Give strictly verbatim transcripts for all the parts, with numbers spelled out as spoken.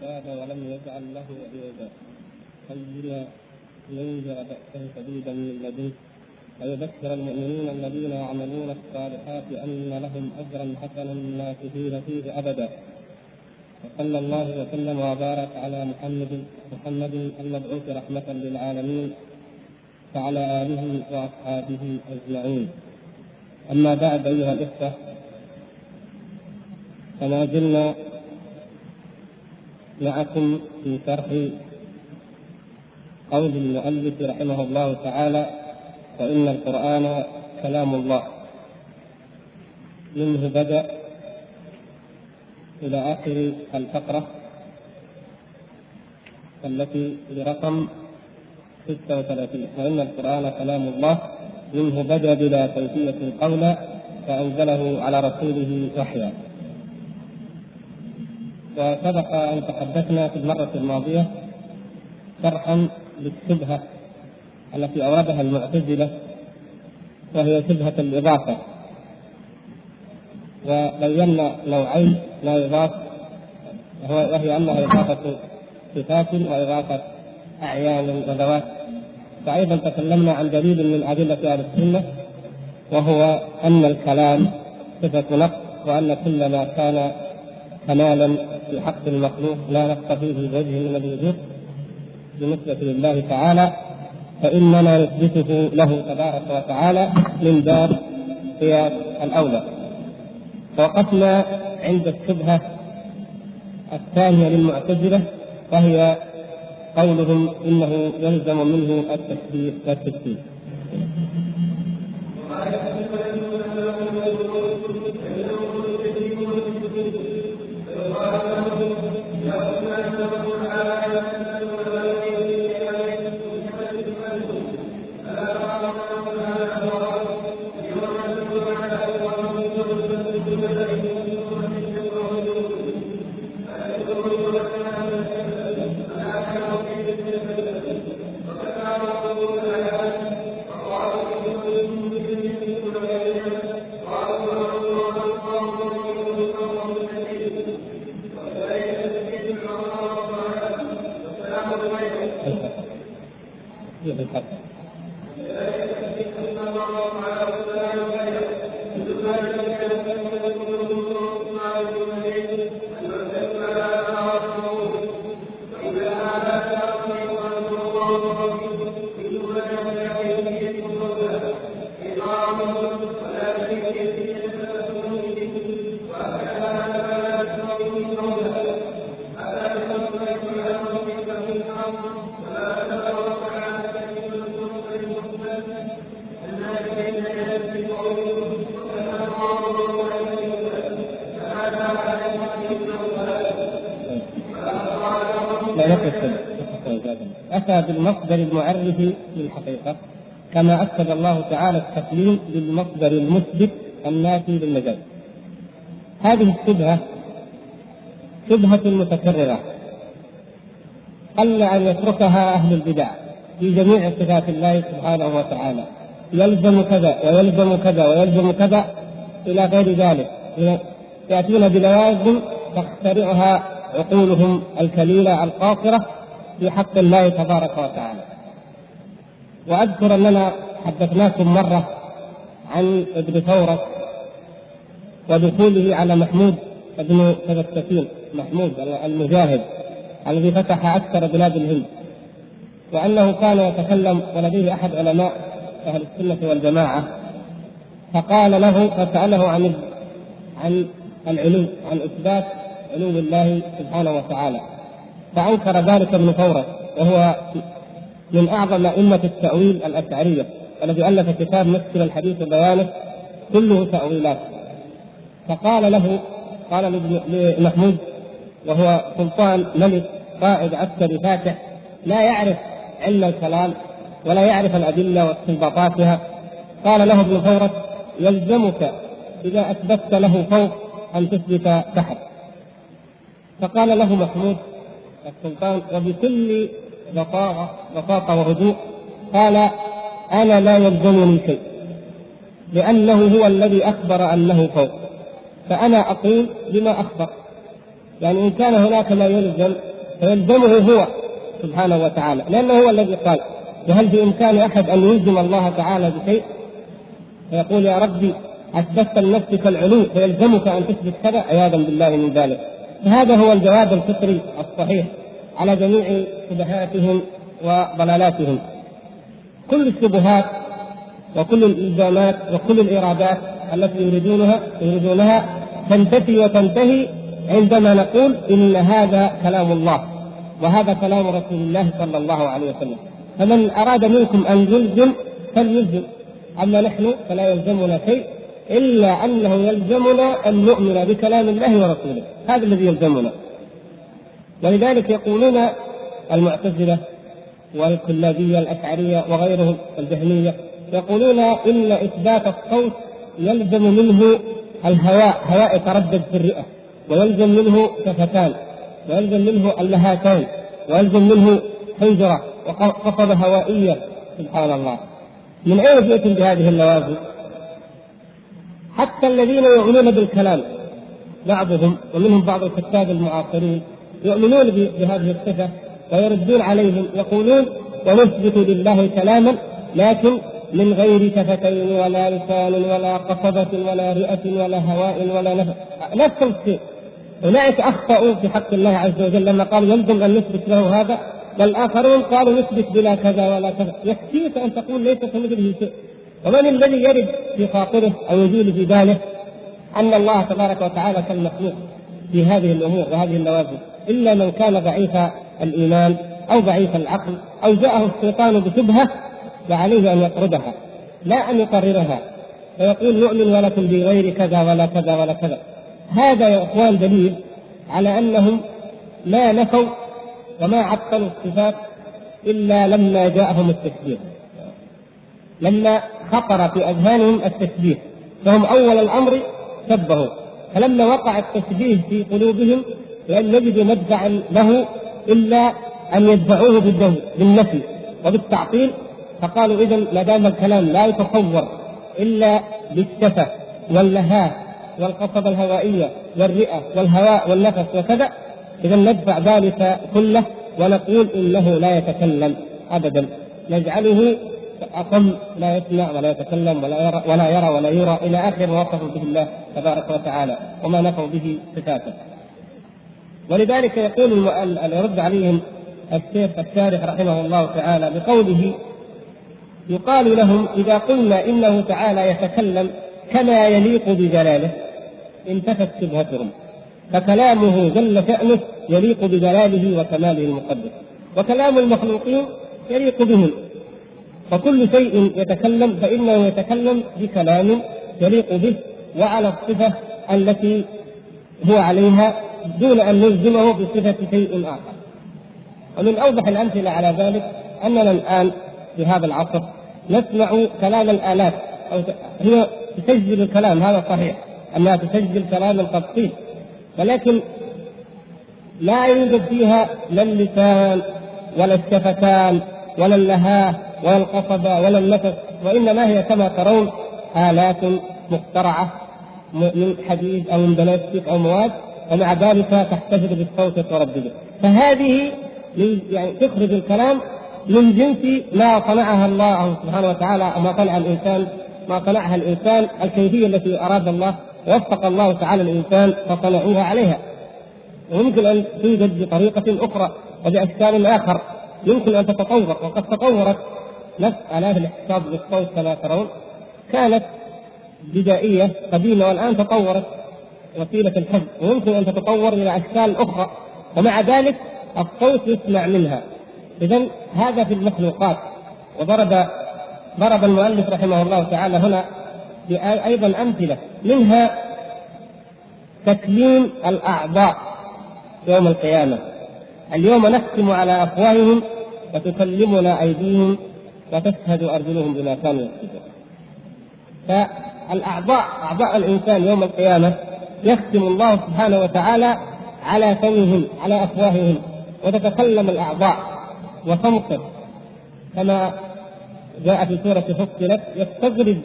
الكتاب ولم يجعل له عوجا لينذر ينذر بأسا شديدا من لدنه ويذكر المؤمنين الذين يعملون الصالحات أن لهم أجرا حسنا لا شريك فيه أبدا. وصلى الله وسلم وبارك على محمد محمد المبعوث رحمة للعالمين وعلى آله وأصحابه أجمعين. أما بعد أيها الإخوة، فما زلنا معكم في شرح قول المؤلف رحمه الله تعالى: وإن القرآن كلام الله، منه بدأ إلى آخر الفقرة التي برقم ستة وثلاثين. وإن القرآن كلام الله، منه بدأ بلا كيفية القول فأنزله على رسوله وحيا. وسبق أن تحدثنا في المرة الماضية شرحا للشبهة التي أوردها المعتزلة، وهي شبهة الإضافة، وبينا نوعين لا يضاف، وهي أنها إضافة صفات وإضافة أعيان وذوات. فأيضا تكلمنا عن دليل من أدلة أهل السنة، وهو أن الكلام صفة نقص، وأن كل ما كان كمالا في حق المخلوق لا نقص فيه بوجه من الوجوه بالنسبة لله تعالى، فإننا نثبته له تبارك وتعالى من باب قياس الأولى. وقفنا عند الشبهة الثانية للمعتزلة، وهي قولهم إنه يلزم منه التشبيه والتشبيه. بالمصدر المعرف للحقيقة، كما أكد الله تعالى التكليم بالمصدر المثبت النافي للمجاز. هذه الشبهة شبهة متكررة، قل أن يتركها أهل البدع في جميع صفات الله سبحانه وتعالى، يلزم كذا ويلزم كذا ويلزم كذا إلى غير ذلك، يأتون بلوازم تخترعها عقولهم الكليلة القاصرة في حق الله تبارك وتعالى. وأذكر أننا حدثناكم مرة عن ابن ثورة ودخوله على محمود ابن سبكتين، محمود المجاهد الذي فتح أكثر بلاد الهند، وأنه كان يتكلم ولديه أحد علماء أهل السنة والجماعة، فقال له وسأله عن عن العلو، عن إثبات علو الله سبحانه وتعالى، فأنكر ذلك ابن ثورة، وهو من أعظم أئمة التأويل الأشعرية، الذي ألف كتاب مثل الحديث وبيانه كله تأويلات. فقال له، قال لمحمود وهو سلطان ملك قائد عسكري فاتح لا يعرف علم الكلام ولا يعرف الأدلة واستنباطاتها، قال له ابن ثورة: يلزمك إذا أثبتت له فوق أن تثبت تحت. فقال له محمود السلطان وبكل بطاقة, بطاقة وهدوء، قال: أنا لا يلزمني شيء، لأنه هو الذي أخبر أنه فوق، فأنا أقول بما أخبر، يعني إن كان هناك ما يلزم فيلزمه هو سبحانه وتعالى، لأنه هو الذي قال. وهل بإمكان أحد أن يلزم الله تعالى بشيء؟ فيقول يا ربي أثبت لنفسك العلو فيلزمك أن تثبت كذا، عياذا بالله من ذلك. فهذا هو الجواب الفطري الصحيح على جميع شبهاتهم وضلالاتهم. كل الشبهات وكل الإلزامات وكل الإرادات التي يريدونها يريدونها تنتفي وتنتهي عندما نقول إن هذا كلام الله وهذا كلام رسول الله صلى الله عليه وسلم. فمن أراد منكم أن يلزم فليلزم، أما نحن فلا يلزمنا شيء إلا أنه يلزمنا أن نؤمن بكلام الله ورسوله، هذا الذي يلزمنا. ولذلك يقولون المعتزلة والكلابية الأشعرية وغيرهم الجهمية يقولون إن إثبات الصوت يلزم منه الهواء، هواء يتردد في الرئة، ويلزم منه شفتان، ويلزم منه اللهاتان، ويلزم منه حنجرة وقفضة هوائية. سبحان الله، من أين جئتم بهذه اللوازم؟ حتى الذين يؤمنون بالكلام بعضهم ومنهم بعض الكتاب المعاصرين يؤمنون بهذه الصفة ويردون عليهم، يقولون ونثبت لله كلاما لكن من غير شفتين ولا لسان ولا قصبة ولا رئة ولا هواء ولا نفس. نفس الشيء. أولئك أخطأوا في حق الله عز وجل لما قالوا يلزم أن نثبت له هذا، والآخرون قالوا نثبت بلا كذا ولا كذا. يكفيك أن تقول ليس كمثله شيء. ومن الذي يرد في خاطره أو يزول في باله أن الله تبارك وتعالى كالمخلوق في هذه الأمور وهذه النوازل إلا من كان ضعيف الإيمان أو ضعيف العقل أو جاءه الشيطان بشبهة، وعليه أن يطردها لا أن يقررها ويقول نؤمن ولكم بغير كذا ولا كذا ولا كذا. هذا يا إخوان دليل على أنهم ما نفوا وما عطلوا الصفات إلا لما جاءهم التشبيه، لما خطر في أذهانهم التشبيه فهم أول الأمر شبهوا، فلما وقع التشبيه في قلوبهم لم يجدوا مدفعا له إلا أن يدفعوه بالنفي وبالتعطيل، فقالوا إذن ما دام الكلام لا يتصور إلا بالشفة واللهاء والقصبة الهوائية والرئة والهواء والنفس وكذا، إذا ندفع ذلك كله ونقول إنه لا يتكلم أبدا، نجعله أقل لا يسمع ولا يتكلم ولا يرى ولا يرى, ولا يرى إلى آخر ما وصفوا به الله تبارك وتعالى وما نفوا به صفاته. ولذلك يقول يرد عليهم الشيخ الشارح رحمه الله تعالى بقوله يقال لهم إذا قلنا إنه تعالى يتكلم كما يليق بجلاله انتفت شبهتهم، فكلامه جل شأنه يليق بجلاله وكماله المقدس، وكلام المخلوقين يليق بهم، فكل شيء يتكلم فإنه يتكلم بكلام يليق به وعلى الصفة التي هو عليها دون أن نلزمه بصفة شيء آخر. ومن أوضح الأمثلة على ذلك أننا الآن في هذا العصر نسمع كلام الآلات، أو هي تسجل الكلام، هذا صحيح أنها تسجل كلام القطيب، ولكن لا يوجد فيها لا اللسان ولا الشفتان ولا اللهاء ولا القصبة ولا النفس، وإنما هي كما ترون آلات مخترعة من حديد أو من بلاستيك أو مواد، ومع ذلك تحتفظ بالصوت وتردده. فهذه يعني تخرج الكلام من جنس ما صنعها الله سبحانه وتعالى وما صنع الإنسان، ما صنعها الإنسان الكيفية التي أراد الله ووفق الله تعالى الإنسان فطلعوها عليها، ويمكن أن توجد بطريقة أخرى وبأشكال آخر يمكن أن تتطور، وقد تطورت نفس آلات الاحتفاظ بالصوت كما ترون، كانت بدائية قديمة والآن تطورت وسيلة الحفظ ويمكن أن تتطور إلى أشكال أخرى، ومع ذلك الصوت يسمع منها. إذن هذا في المخلوقات. وضرب ضرب المؤلف رحمه الله تعالى هنا أيضا أمثلة، منها تكليم الأعضاء يوم القيامة، اليوم نختم على أفواههم وتكلمنا أيديهم وتشهد أرجلهم بما كانوا يكسبون. فالأعضاء أعضاء الإنسان يوم القيامة يختم الله سبحانه وتعالى على فمهم على أفواههم، وتتكلم الأعضاء وتنطق كما جاء في سورة فصلت يستغرب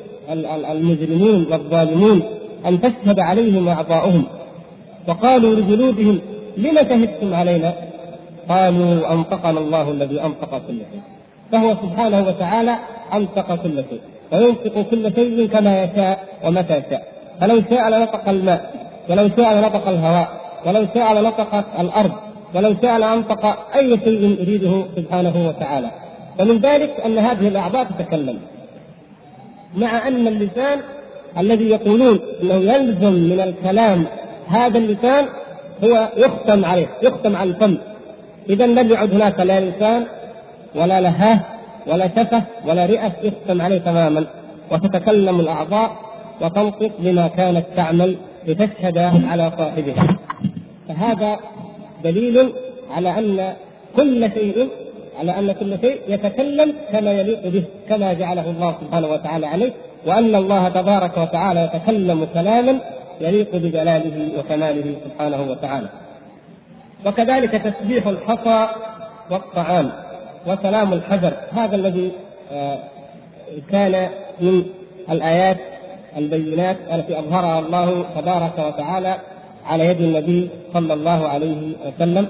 المجرمون والظالمون أن تشهد عليهم أعضاؤهم، وقالوا لجلودهم لما شهدتم علينا؟ قالوا أنطقنا الله الذي أنطق كل شيء. فهو سبحانه وتعالى أنطق كل شيء، وينطق كل شيء كما يشاء ومتى شاء. فلو شاء لنطق الماء، ولو شاء لنطق الهواء، ولو شاء لنطق الأرض، ولو شاء لأنطق أي شيء يريده سبحانه وتعالى. فمن ذلك أن هذه الأعضاء تتكلم، مع أن اللسان الذي يقولون أنه يلزم من الكلام هذا اللسان هو يختم عليه، يختم على الفم. إذا لم يعد هناك لا لسان ولا لهاه ولا شفه ولا رئة، يختم عليه تماما، وتتكلم الأعضاء وتنطق بما كانت تعمل لتشهد على صاحبها. فهذا دليل على أن كل شيء على أن كل شيء يتكلم كما يليق به، كما جعله الله سبحانه وتعالى عليه، وأن الله تبارك وتعالى يتكلم كلاما يليق بجلاله وكماله سبحانه وتعالى. وكذلك تسبيح الحصى والطعام وسلام الحجر، هذا الذي كان من الآيات البينات التي أظهرها الله تبارك وتعالى على يد النبي صلى الله عليه وسلم.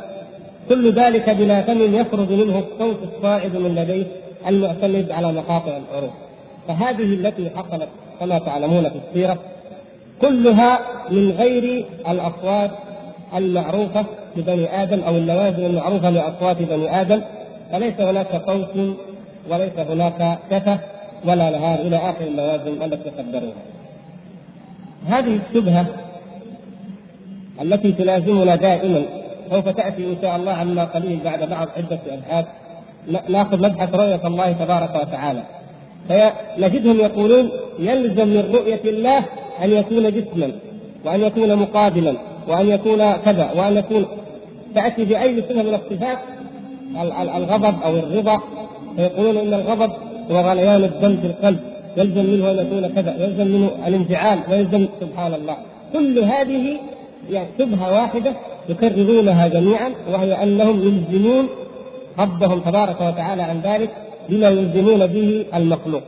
كل ذلك بلا فم يخرج منه الصوت الصاعد من لديه المعتمد على مقاطع الحروف. فهذه التي حصلت كما تعلمون في السيرة كلها من غير الأصوات المعروفة لبني آدم أو اللوازم المعروفة لأصوات بني آدم، فليس هناك صوت وليس هناك كفة ولا لهار إلى آخر اللوازم التي تقدرونها. هذه الشبهة التي تلازمنا دائما سوف تأتي إن شاء الله عما قليل بعد بعض عدة أبحاث، نأخذ مبحث رؤية الله تبارك وتعالى، فنجدهم يقولون يلزم من رؤية الله أن يكون جسما وأن يكون مقابلا وأن يكون كذا وأن يكون، تأتي بأي صفة من الصفات الغضب أو الرضا، فيقولون إن الغضب هو غليان الدم في القلب، يلزم منه أن يكون كذا، يلزم منه الانفعال، ويلزم سبحان الله. كل هذه يعني شبهة واحدة يكررونها جميعا، وهي أنهم يلزمون ربهم تبارك وتعالى عن ذلك بما يلزمون به المخلوق.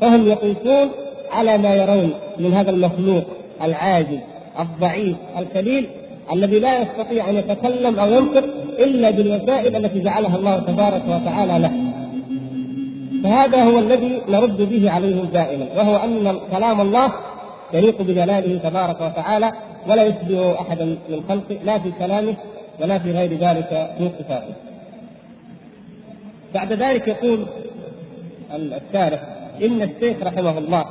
فهم يقيسون على ما يرون من هذا المخلوق العاجز الضعيف الكليل الذي لا يستطيع أن يتكلم أو ينطق إلا بالوسائل التي جعلها الله تبارك وتعالى له. فهذا هو الذي نرد به عليهم دائما، وهو أن كلام الله يليق بجلاله تبارك وتعالى، ولا يشبه أحدا من خلقه لا في كلامه ولا في غير ذلك من صفاته. بعد ذلك يقول الثالث إن الشيخ رحمه الله،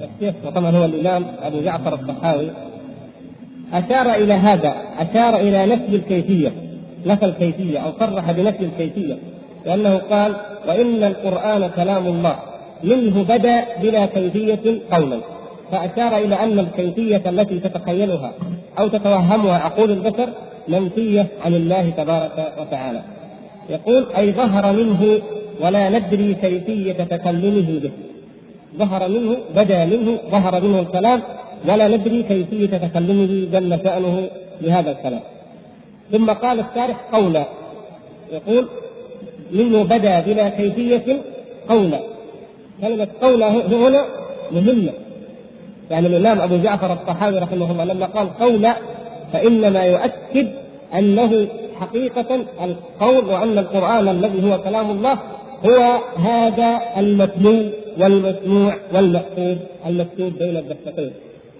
الشيخ وطبعا هو الإمام أبو جعفر الطحاوي، أشار إلى هذا، أشار إلى نفي الكيفية، نفى الكيفية أو صرح بنفي الكيفية، لأنه قال وإن القرآن كلام الله منه بدأ بلا كيفية قولا. فأشار إلى أن الكيفية التي تتخيلها أو تتوهمها عقول البشر منفية عن الله تبارك وتعالى. يقول أي ظهر منه ولا ندري كيفية تكلمه به، ظهر منه بدأ منه ظهر منه الكلام ولا ندري كيفية تكلمه جل شأنه بهذا الكلام. ثم قال الشارح قولا، يقول منه بدأ بلا كيفية قولا. كلمة قولا هنا مهمة، يعني الإمام أبو جعفر الطحاوي رحمه الله لما قال قولا فإنما يؤكد أنه حقيقة القول، وأن القرآن الذي هو كلام الله هو هذا المتلو والمسموع والمحفوظ المكتوب بين الدفتين،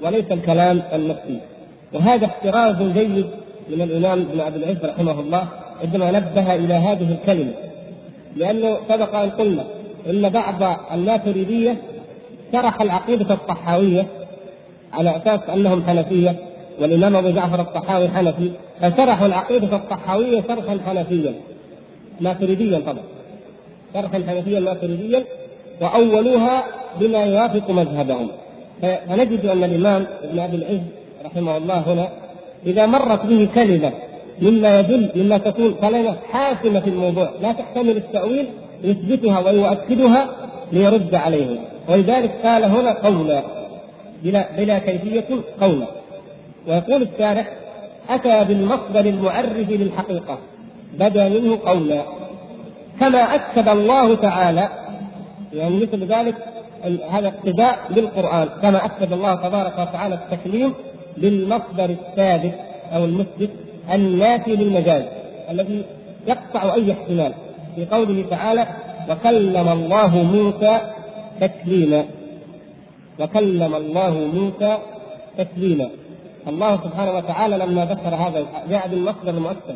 وليس الكلام النفسي. وهذا احتراز جيد من الإمام ابن عبد العزيز رحمه الله عندما نبه إلى هذه الكلمة، لأنه سبق أن قلنا إن بعض الماتريدية شرح العقيدة الطحاوية على أساس أنهم حنفية، والإمام أبو جعفر الطحاوي حنفي، فشرحوا العقيدة الطحاوية شرحا حنفيا ماتريديا، طبعا شرحا حنفيا ماتريديا، وأولوها بما يوافق مذهبهم. فنجد أن الإمام ابن أبي العز رحمه الله هنا إذا مرت به كلمة مما يدل مما تكون كلمة حاسمة في الموضوع لا تحتمل التأويل يثبتها ويؤكدها ليرد عليه، ولذلك قال هنا قولا بلا, بلا كيفية قولا. ويقول الشارح أتى بالمصدر المعرف للحقيقة بدأ منه قولا، كما أكد الله تعالى، يعني مثل ذلك هذا اقتداء بالقرآن، كما أكد الله تبارك وتعالى التكليم بالمصدر الثابت أو المثبت النافي للمجاز الذي يقطع أي احتمال في قوله تعالى وكلم الله موسى تكليما. وكلم الله موسى تكليما. الله سبحانه وتعالى لما ذكر هذا جاء بالمصدر المؤكد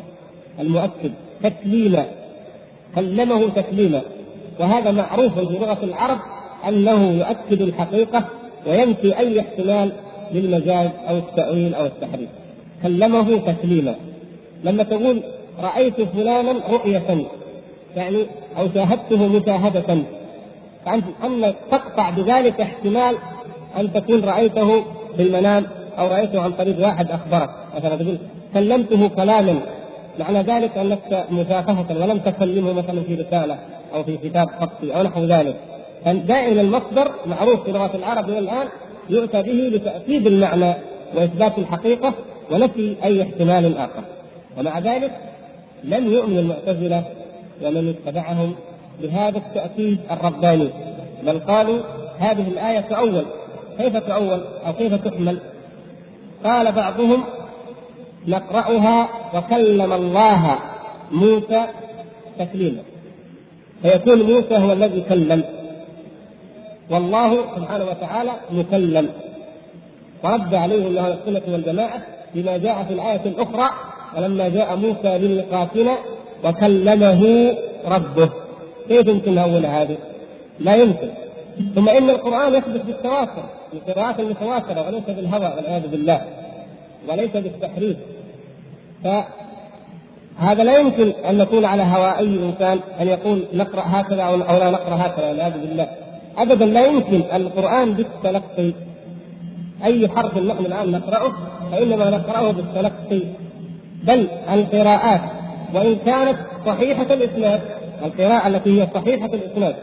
المؤكد تكليما، كلمه تكليما، وهذا معروف في لغة العرب أنه يؤكد الحقيقة وينفي أي احتمال للمجاز أو التأويل أو التحريف. كلمه تكليما. لما تقول رأيت فلانا رؤية يعني أو شاهدته مشاهدة، فأنت أما تقطع بذلك احتمال أن تكون رأيته في المنام أو رأيته عن طريق واحد أخبرك، مثلا تقول كلمته كلاما، معنى ذلك أنك مشافهة ولم تكلمه مثلا في رسالة أو في كتاب خطي أو نحو ذلك. فدائما المصدر معروف في لغة العرب إلى الآن يؤتى به لتأكيد المعنى وإثبات الحقيقة ونفي أي احتمال آخر. ومع ذلك لم يؤمن المعتزلة ومن اتبعهم بهذا التأكيد الرباني، بل قالوا هذه الآية تأول. كيف تأول أو كيف تحمل؟ قال بعضهم نقرأها وكلم الله موسى تكليما، فيكون موسى هو الذي كلم، والله سبحانه وتعالى مكلم، ورد عليه الله السنة والجماعة بما جاء في الآية الأخرى ولما جاء موسى لميقاتنا وكلمه ربه. كيف يمكن أول هذه؟ لا يمكن. ثم إن القرآن يثبت بالتواتر، بالقراءات المتواترة، وليس بالهوى والعياذ بالله، وليس بالتحريف. فهذا لا يمكن أن نكون على هوى أي إنسان أن يقول نقرأ هكذا أو لا نقرأ هكذا والعياذ بالله، أبدا لا يمكن. القرآن بالتلقي، أي حرف نحن الآن نقرأه فإنما نقرأه بالتلقي، بل القراءات وإن كانت صحيحة الإسناد، القراءة التي هي صحيحة الإسناد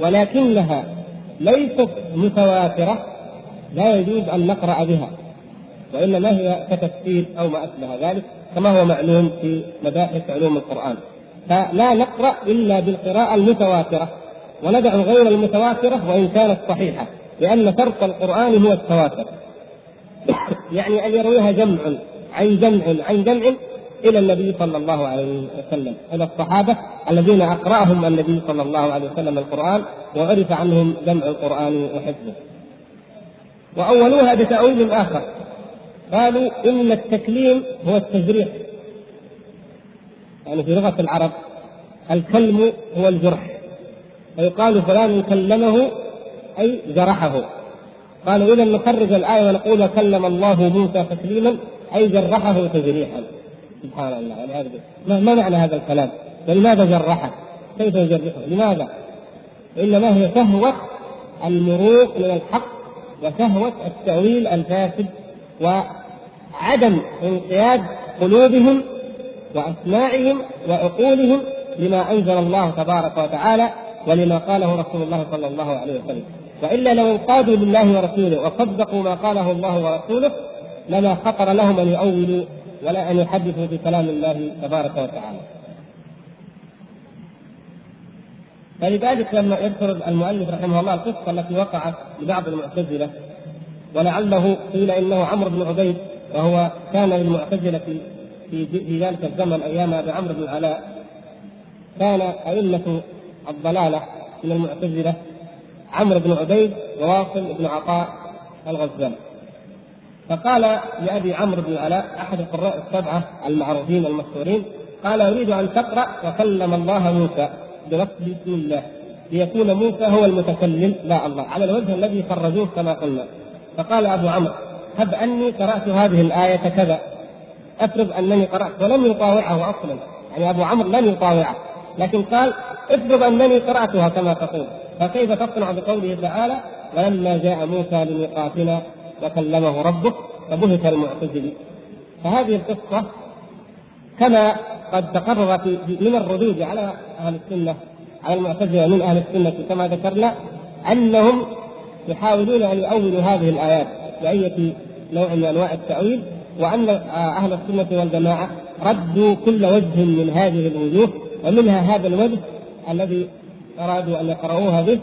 ولكنها ليست متواترة لا يجوز أن نقرأ بها، وإنما هي كتفسير أو ما أشبه ذلك كما هو معلوم في مباحث علوم القرآن. فلا نقرأ إلا بالقراءة المتواترة، وندع غير المتواترة وإن كانت صحيحة، لأن شرط القرآن هو التواتر، يعني أن يرويها جمع عن جمع عن جمع إلى النبي صلى الله عليه وسلم، إلى الصحابة الذين أقرأهم النبي صلى الله عليه وسلم القرآن وعرف عنهم جمع القرآن وحفظه. وأولوها بتأويل آخر، قالوا إن التكليم هو التجريح، يعني في لغة العرب الكلم هو الجرح، فيقال فلان كلمه أي جرحه. قالوا إذا نخرج الآية ونقول كلم الله موسى تكليما أي جرحه تجريحا. سبحان الله، يعني ما معنى هذا الكلام؟ لماذا جرحه؟ كيف يجرحه؟ لماذا؟ إنما هي شهوة المروق من الحق وشهوة التأويل الفاسد وعدم انقياد قلوبهم وأسماعهم وعقولهم لما أنزل الله تبارك وتعالى ولما قاله رسول الله صلى الله عليه وسلم، وإلا لو انقادوا لله ورسوله وصدقوا ما قاله الله ورسوله لما خطر لهم أن يؤولوا ولا أن يحدثوا بكلام الله تبارك وتعالى. فلذلك لما يذكر المؤلف رحمه الله القصة التي وقعت لبعض المعتزلة، ولعله قيل إنه عمرو بن عبيد، وهو كان للمعتزلة في ذلك الزمن أيام أبي عمرو بن العلاء، كان أئمة الضلالة من المعتزلة عمرو بن عبيد وواصل بن عطاء الغزالي. فقال لأبي عمرو بن العلاء أحد القراء السبعة المعروفين المشهورين، قال أريد أن تقرأ وكلم الله موسى برفض بسم الله ليكون موسى هو المتكلم لا الله، على الوجه الذي خرجوه كما قلنا. فقال أبو عمرو هب أني قرأت هذه الآية كذا، أفرض أنني قرأت، ولم يطاوعه أصلا، يعني أبو عمرو لم يطاوعه، لكن قال افرض أنني قرأتها كما تقول، فكيف تصنع بقوله تعالى ولما جاء موسى لميقاتنا وكلمه ربه، فبهت المعتزلي. فهذه القصة كما قد تقررت من الردود على أهل السنة، على المعتزلة من أهل السنة كما ذكرنا، أنهم يحاولون أن يؤولوا هذه الآيات بأية نوع من أنواع التأويل، وأن أهل السنة والجماعة ردوا كل وجه من هذه الوجوه، ومنها هذا الوجه الذي أرادوا أن يقرأوها به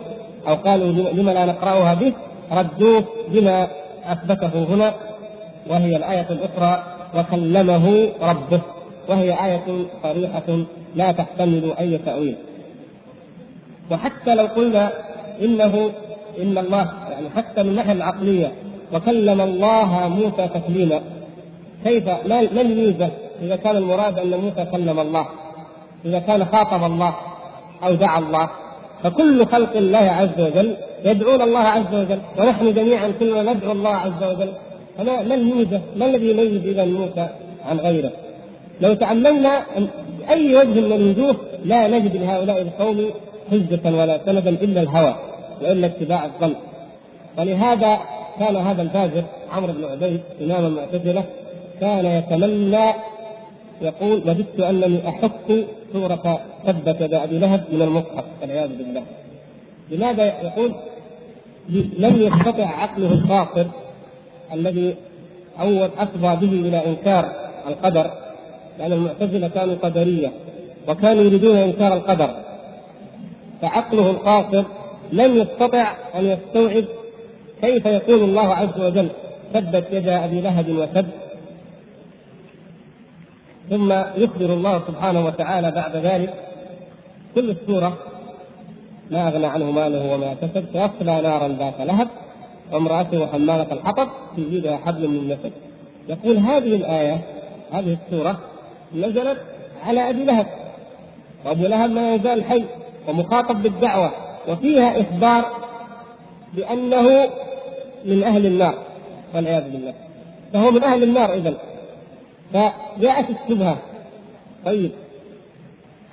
أو قالوا لما لا نقرأوها به، ردوه بما أثبته هنا، وهي الآية الأخرى وكلمه ربه، وهي آية صريحة لا تحتمل أي تأويل. وحتى لو قلنا إنه إن الله، يعني حتى من الناحية العقلية، وكلم الله موسى تكليما، كيف ما الميزة إذا كان المراد أن موسى كلم الله، إذا كان خاطب الله أو دعا الله؟ فكل خلق الله عز وجل يدعون الله عز وجل، ونحن جميعا كلنا ندعو الله عز وجل، فما ما الميزة؟ ما الذي يميز إذا موسى عن غيره؟ لو تأملنا أي وجه من الوجوه لا نجد لهؤلاء القوم حجة ولا سندا إلا الهوى وإلا اتباع الظن. ولهذا كان هذا الفاجر عمرو بن عبيد إمام المعتزلة كان يتمنى، يقول: وجدت أنني أحك سورة ثبت يد أبي لهب من المصحف والعياذ بالله. لماذا؟ يقول: لم يستطع عقله الخاطر الذي أول أفضى به إلى إنكار القدر، لأن المعتزلة كانوا قدرية وكانوا يريدون إنكار القدر، فعقله الخاطر لم يستطع أن يستوعب كيف يقول الله عز وجل: ثبت يد أبي لهب وسب، ثم يخبر الله سبحانه وتعالى بعد ذلك كل السورة ما أغنى عنه ماله وما كسب، سيصلى نارا ذات لهب وامرأته حمالة الحطب في جيدها حبل من مسد. يقول هذه الآية، هذه السورة نزلت على أبي لهب، وأبو لهب ما يزال حي ومخاطب بالدعوة، وفيها إخبار بأنه من أهل النار والعياذ بالله، فهو من أهل النار. إذن فجاءت الشبهة: طيب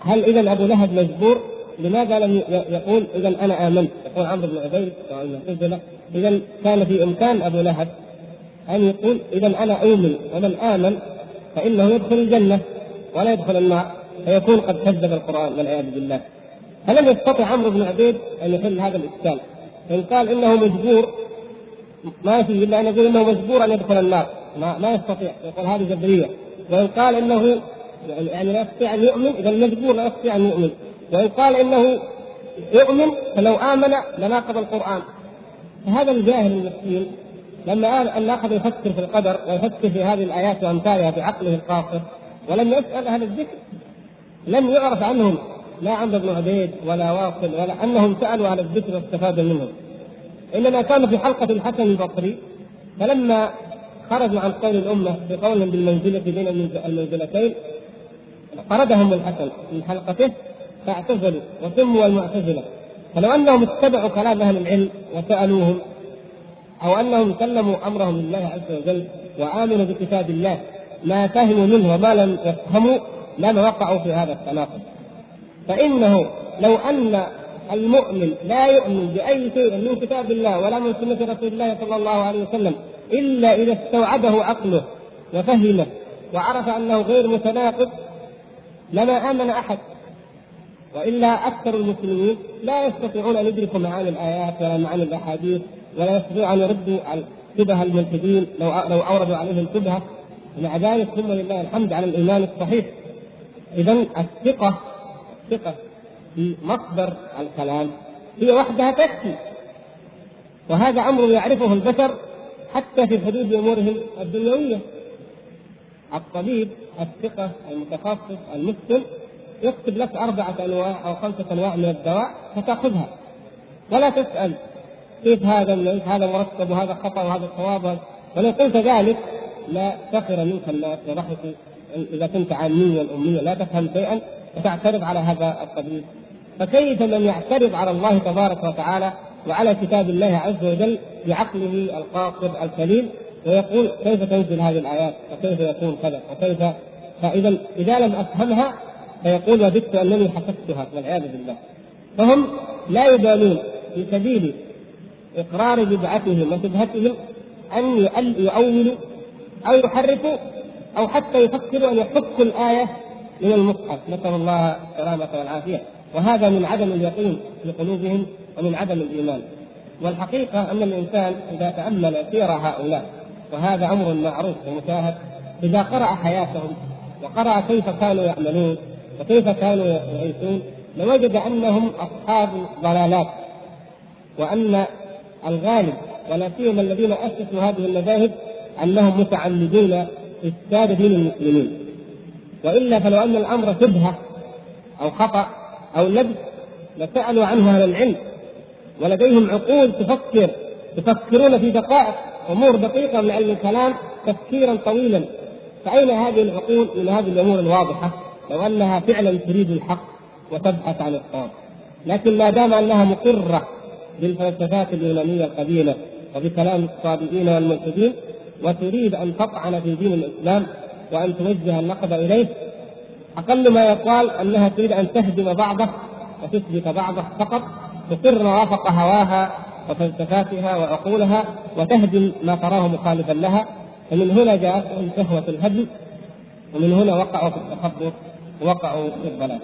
هل إذن أبو لهب مجبور؟ لماذا لم يقول إذن أنا آمنت؟ يقول عمرو بن عبيد المعتزلة: إذن كان في إمكان أبو لهب أن يقول إذن أنا أؤمن، ومن آمن فإنه يدخل الجنة ولا يدخل النار، فيكون قد كذب القرآن والعياذ بالله. فلم يستطع عمرو بن عبيد أن يحل هذا الإشكال، فإن قال إنه مجبور ما في إلا أن يقول إنه مجبور أن يدخل النار، ما, ما يستطيع، يقول هذه جبرية. وإن قال إنه يعني لا يستطيع أن يؤمن، إذا المجبور لا يستطيع أن يؤمن. وإن قال إنه يؤمن فلو آمن لناقض القرآن. فهذا الجاهل المسكين لما أن أخذ يفكر في القدر ويفكر في هذه الآيات وأمثالها في عقله القاصر ولم يسأل أهل الذكر، لم يعرف عنهم لا عمرو بن عبيد ولا واصل ولا أنهم سألوا على الذكر واستفادوا منهم، إنما كانوا في حلقة الحسن البصري، فلما خرجوا عن قول الأمة بقولهم بالمنزلة بين المنزلتين طردهم الحسن من حلقته فاعتزلوا وسموا المعتزلة. فلو أنهم اتبعوا كلام أهل العلم وسألوهم، أو أنهم سلموا أمرهم لله عز وجل وآمنوا بكتاب الله ما فهموا منه وما لم يفهموا لما وقعوا في هذا التناقض. فإنه لو أن المؤمن لا يؤمن بأي شيء من كتاب الله ولا من سنة رسول الله صلى الله عليه وسلم إلا إذا استوعبه عقله وفهمه وعرف أنه غير متناقض لما آمن أحد، وإلا أكثر المسلمين لا يستطيعون أن يدركوا معاني الآيات ولا معاني الأحاديث، ولا يستطيعوا أن يردوا على شبه الملحدين لو أوردوا عليهم شبهة، ومع ذلك ثم لله الحمد على الإيمان الصحيح. إذن الثقة الثقة في مصدر الكلام هي وحدها تكفي، وهذا أمر يعرفه البشر حتى في حدود أمورهم الدنيوية. الطبيب الثقة المتخصص المسلم يكتب لك أربعة أنواع أو خمسة أنواع من الدواء فتأخذها ولا تسأل كيف هذا هذا مرتب وهذا خطأ وهذا صواب، ولو قلت ذلك لا تفر منك الناس ورحمة. إذا كنت عاميا والأمية لا تفهم شيئا وتعترض على هذا الطبيب، فكيف من يعترض على الله تبارك وتعالى وعلى كتاب الله عز وجل بعقله القاصر الكليم ويقول كيف تنزل هذه الآيات وكيف يكون كذا وكيف؟ فإذا إذا لم أفهمها فيقول وجدت أنني حفظتها والعياذ بالله. فهم لا يبالون في سبيل إقرار بدعتهم وشبهتهم أن يؤولوا أو يحرفوا أو حتى يفكروا أن يحكوا الآية من المصحف، نسأل الله السلامة والعافية. وهذا من عدم اليقين في قلوبهم ومن عدم الإيمان. والحقيقة أن الإنسان إذا تأمل سير هؤلاء، وهذا أمر معروف ومشاهد، إذا قرأ حياتهم وقرأ كيف كانوا يعملون وكيف كانوا يعيشون لوجد أنهم أصحاب ضلالات، وأن الغالب ولا سيما الذين أسسوا هذه المذاهب أنهم متعمدون إفساد دين المسلمين، وإلا فلو أن الأمر شبهة أو خطأ أو لبس لسألوا عنه أهل العلم، ولديهم عقول تفكر يفكرون في دقائق أمور دقيقة من علم الكلام تفكيرا طويلا، فأين هذه العقول من هذه الأمور الواضحة لو أنها فعلا تريد الحق وتبحث عن الصواب؟ لكن ما دام أنها مقرة بالفلسفات اليونانية القديمة وبكلام الصادقين والمنتجين، وتريد أن تطعن في دين الإسلام وأن توجه النقد إليه، أقل ما يقال أنها تريد أن تهدم بعضه وتثبت بعضه فقط، تقر وفق هواها وفلسفاتها وعقولها وتهدم ما تراه مخالفا لها، ومن هنا جاءتهم شهوة الهدم، ومن هنا وقعوا في التخبط ووقعوا في الضلال.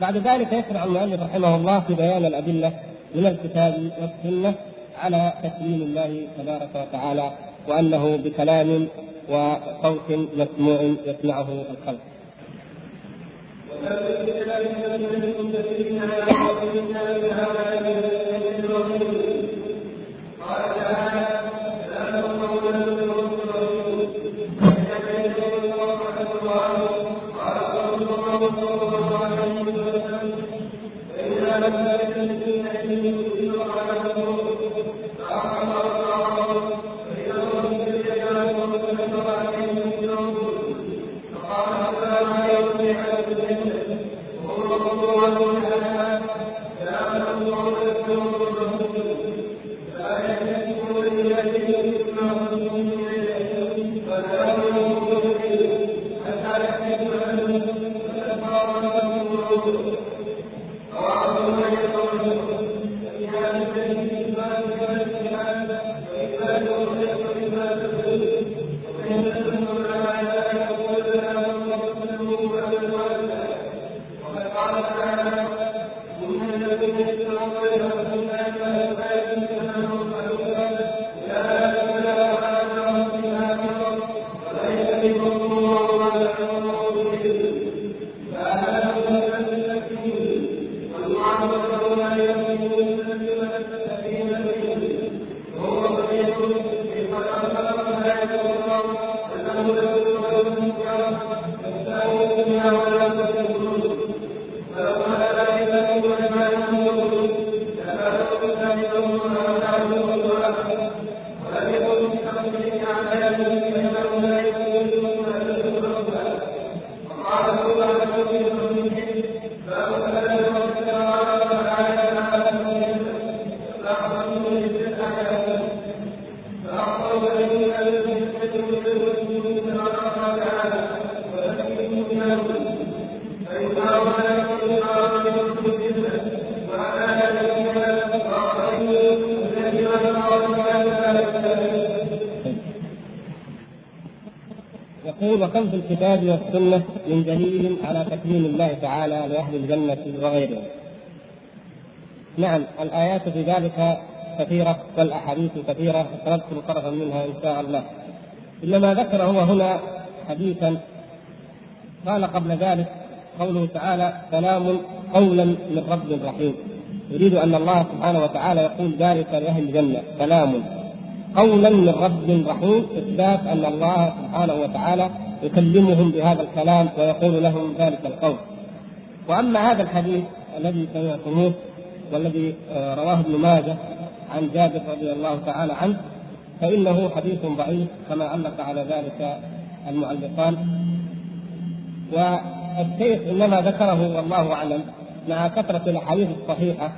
بعد ذلك يشرع المؤلف رحمه الله في بيان الأدلة من الكتاب والسنة على تسليم الله تبارك وتعالى، وأنه بكلام وصوت مسموع يسمعه الخلق. وكم في الكتاب والسنة من دليل على تكريم الله تعالى لأهل الجنة وغيرهم. نعم، الآيات في ذلك كثيرة والأحاديث كثيرة، سنذكر طرفا منها إن شاء الله. إنما ذكر هو هنا حديثا قال قبل ذلك قوله تعالى: سلام قولا من رب رحيم. يريد أن الله سبحانه وتعالى يقول ذلك لأهل الجنة: سلام قولا من رب رحيم، إثبات أن الله سبحانه وتعالى يكلمهم بهذا الكلام ويقول لهم ذلك القول. وأما هذا الحديث الذي سمعتموه والذي رواه ابن ماجه عن جابر رضي الله تعالى عنه فإنه حديث ضعيف كما علق على ذلك المعلقان، والشيخ إنما ذكره والله أعلم مع كثرة الأحاديث الصحيحة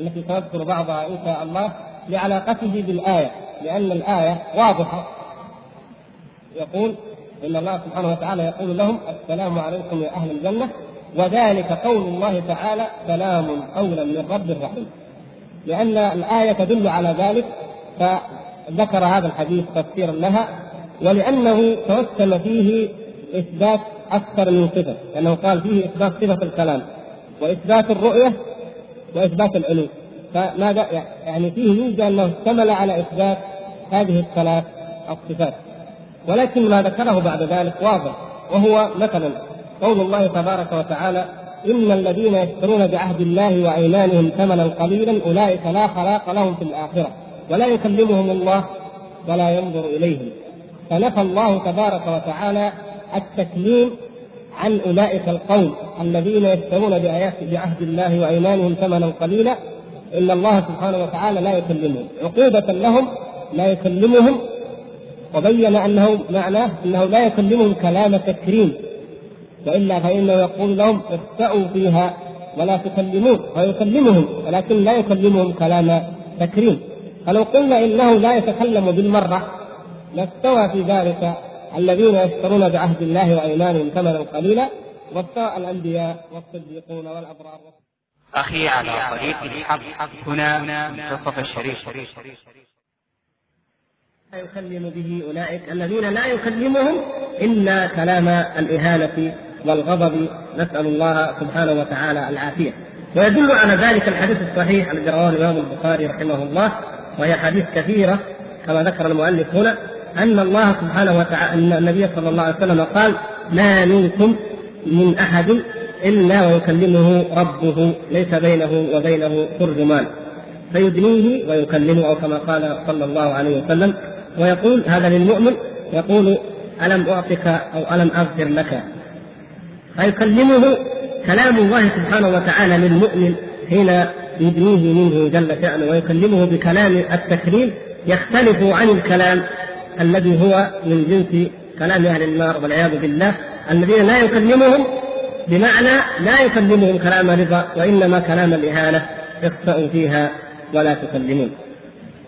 التي سنذكر بعضها إن شاء الله لعلاقته بالآية، لأن الآية واضحة. يقول إن الله سبحانه وتعالى يقول لهم: السلام عليكم يا أهل الجنة، وذلك قول الله تعالى: سلام قولا من رب رحيم. لأن الآية تدل على ذلك فذكر هذا الحديث تفسيرا لها، ولأنه توسم فيه إثبات أكثر من صفة، لأنه قال فيه إثبات صفة الكلام وإثبات الرؤية وإثبات العلو، فما يعني فيه يوجد أنه اشتمل على إثبات هذه الثلاث الصفات. ولكن ما ذكره بعد ذلك واضح، وهو مثلا قول الله تبارك وتعالى: إن الذين يشترون بعهد الله وأيمانهم ثمنا قليلا أولئك لا خلاق لهم في الآخرة ولا يكلمهم الله ولا ينظر إليهم فنفى الله تبارك وتعالى التكليم عن أولئك القوم الذين يشترون بآيات بعهد الله وأيمانهم ثمنا قليلا، إن الله سبحانه وتعالى لا يكلمهم، عقوبة لهم لا يكلمهم، وبين أنه معناه أنه لا يكلمهم كلام تكريم، وإلا فإنه يقول لهم اخسأوا فيها ولا تكلمون، ويكلمهم ولكن لا يكلمهم كلام تكريم. فلو قلنا إنه لا يتكلم بالمرة لاستوى في ذلك الذين يشترون بعهد الله وأيمانهم ثمنا قليلا واستوى الأنبياء والصديقون والأبرار. أخي على طريق الحق هنا منتصف الشريف. لا يكلم به أولئك الذين لا يكلمهم إلا كلام الإهانة والغضب، نسأل الله سبحانه وتعالى العافية. ويدل على ذلك الحديث الصحيح الذي رواه الإمام البخاري رحمه الله، وهي حديث كثيرة كما ذكر المؤلف هنا، أن الله سبحانه وتعالى أن النبي صلى الله عليه وسلم قال: ما منكم من أحد إلا ويكلمه ربه ليس بينه وبينه ترجمان فيدنيه ويكلمه، أو كما قال صلى الله عليه وسلم. ويقول هذا للمؤمن، يقول: ألم أعطك أو ألم أغفر لك، فيكلمه كلام الله سبحانه وتعالى للمؤمن حين يدنيه منه جل شأنه، ويكلمه بكلام التكريم يختلف عن الكلام الذي هو من جنس كلام أهل النار والعياذ بالله، الذين لا يكلمهم بمعنى لا يكلمهم كلام رضا، وإنما كلام الإهانة: اخسأوا فيها ولا تكلمون.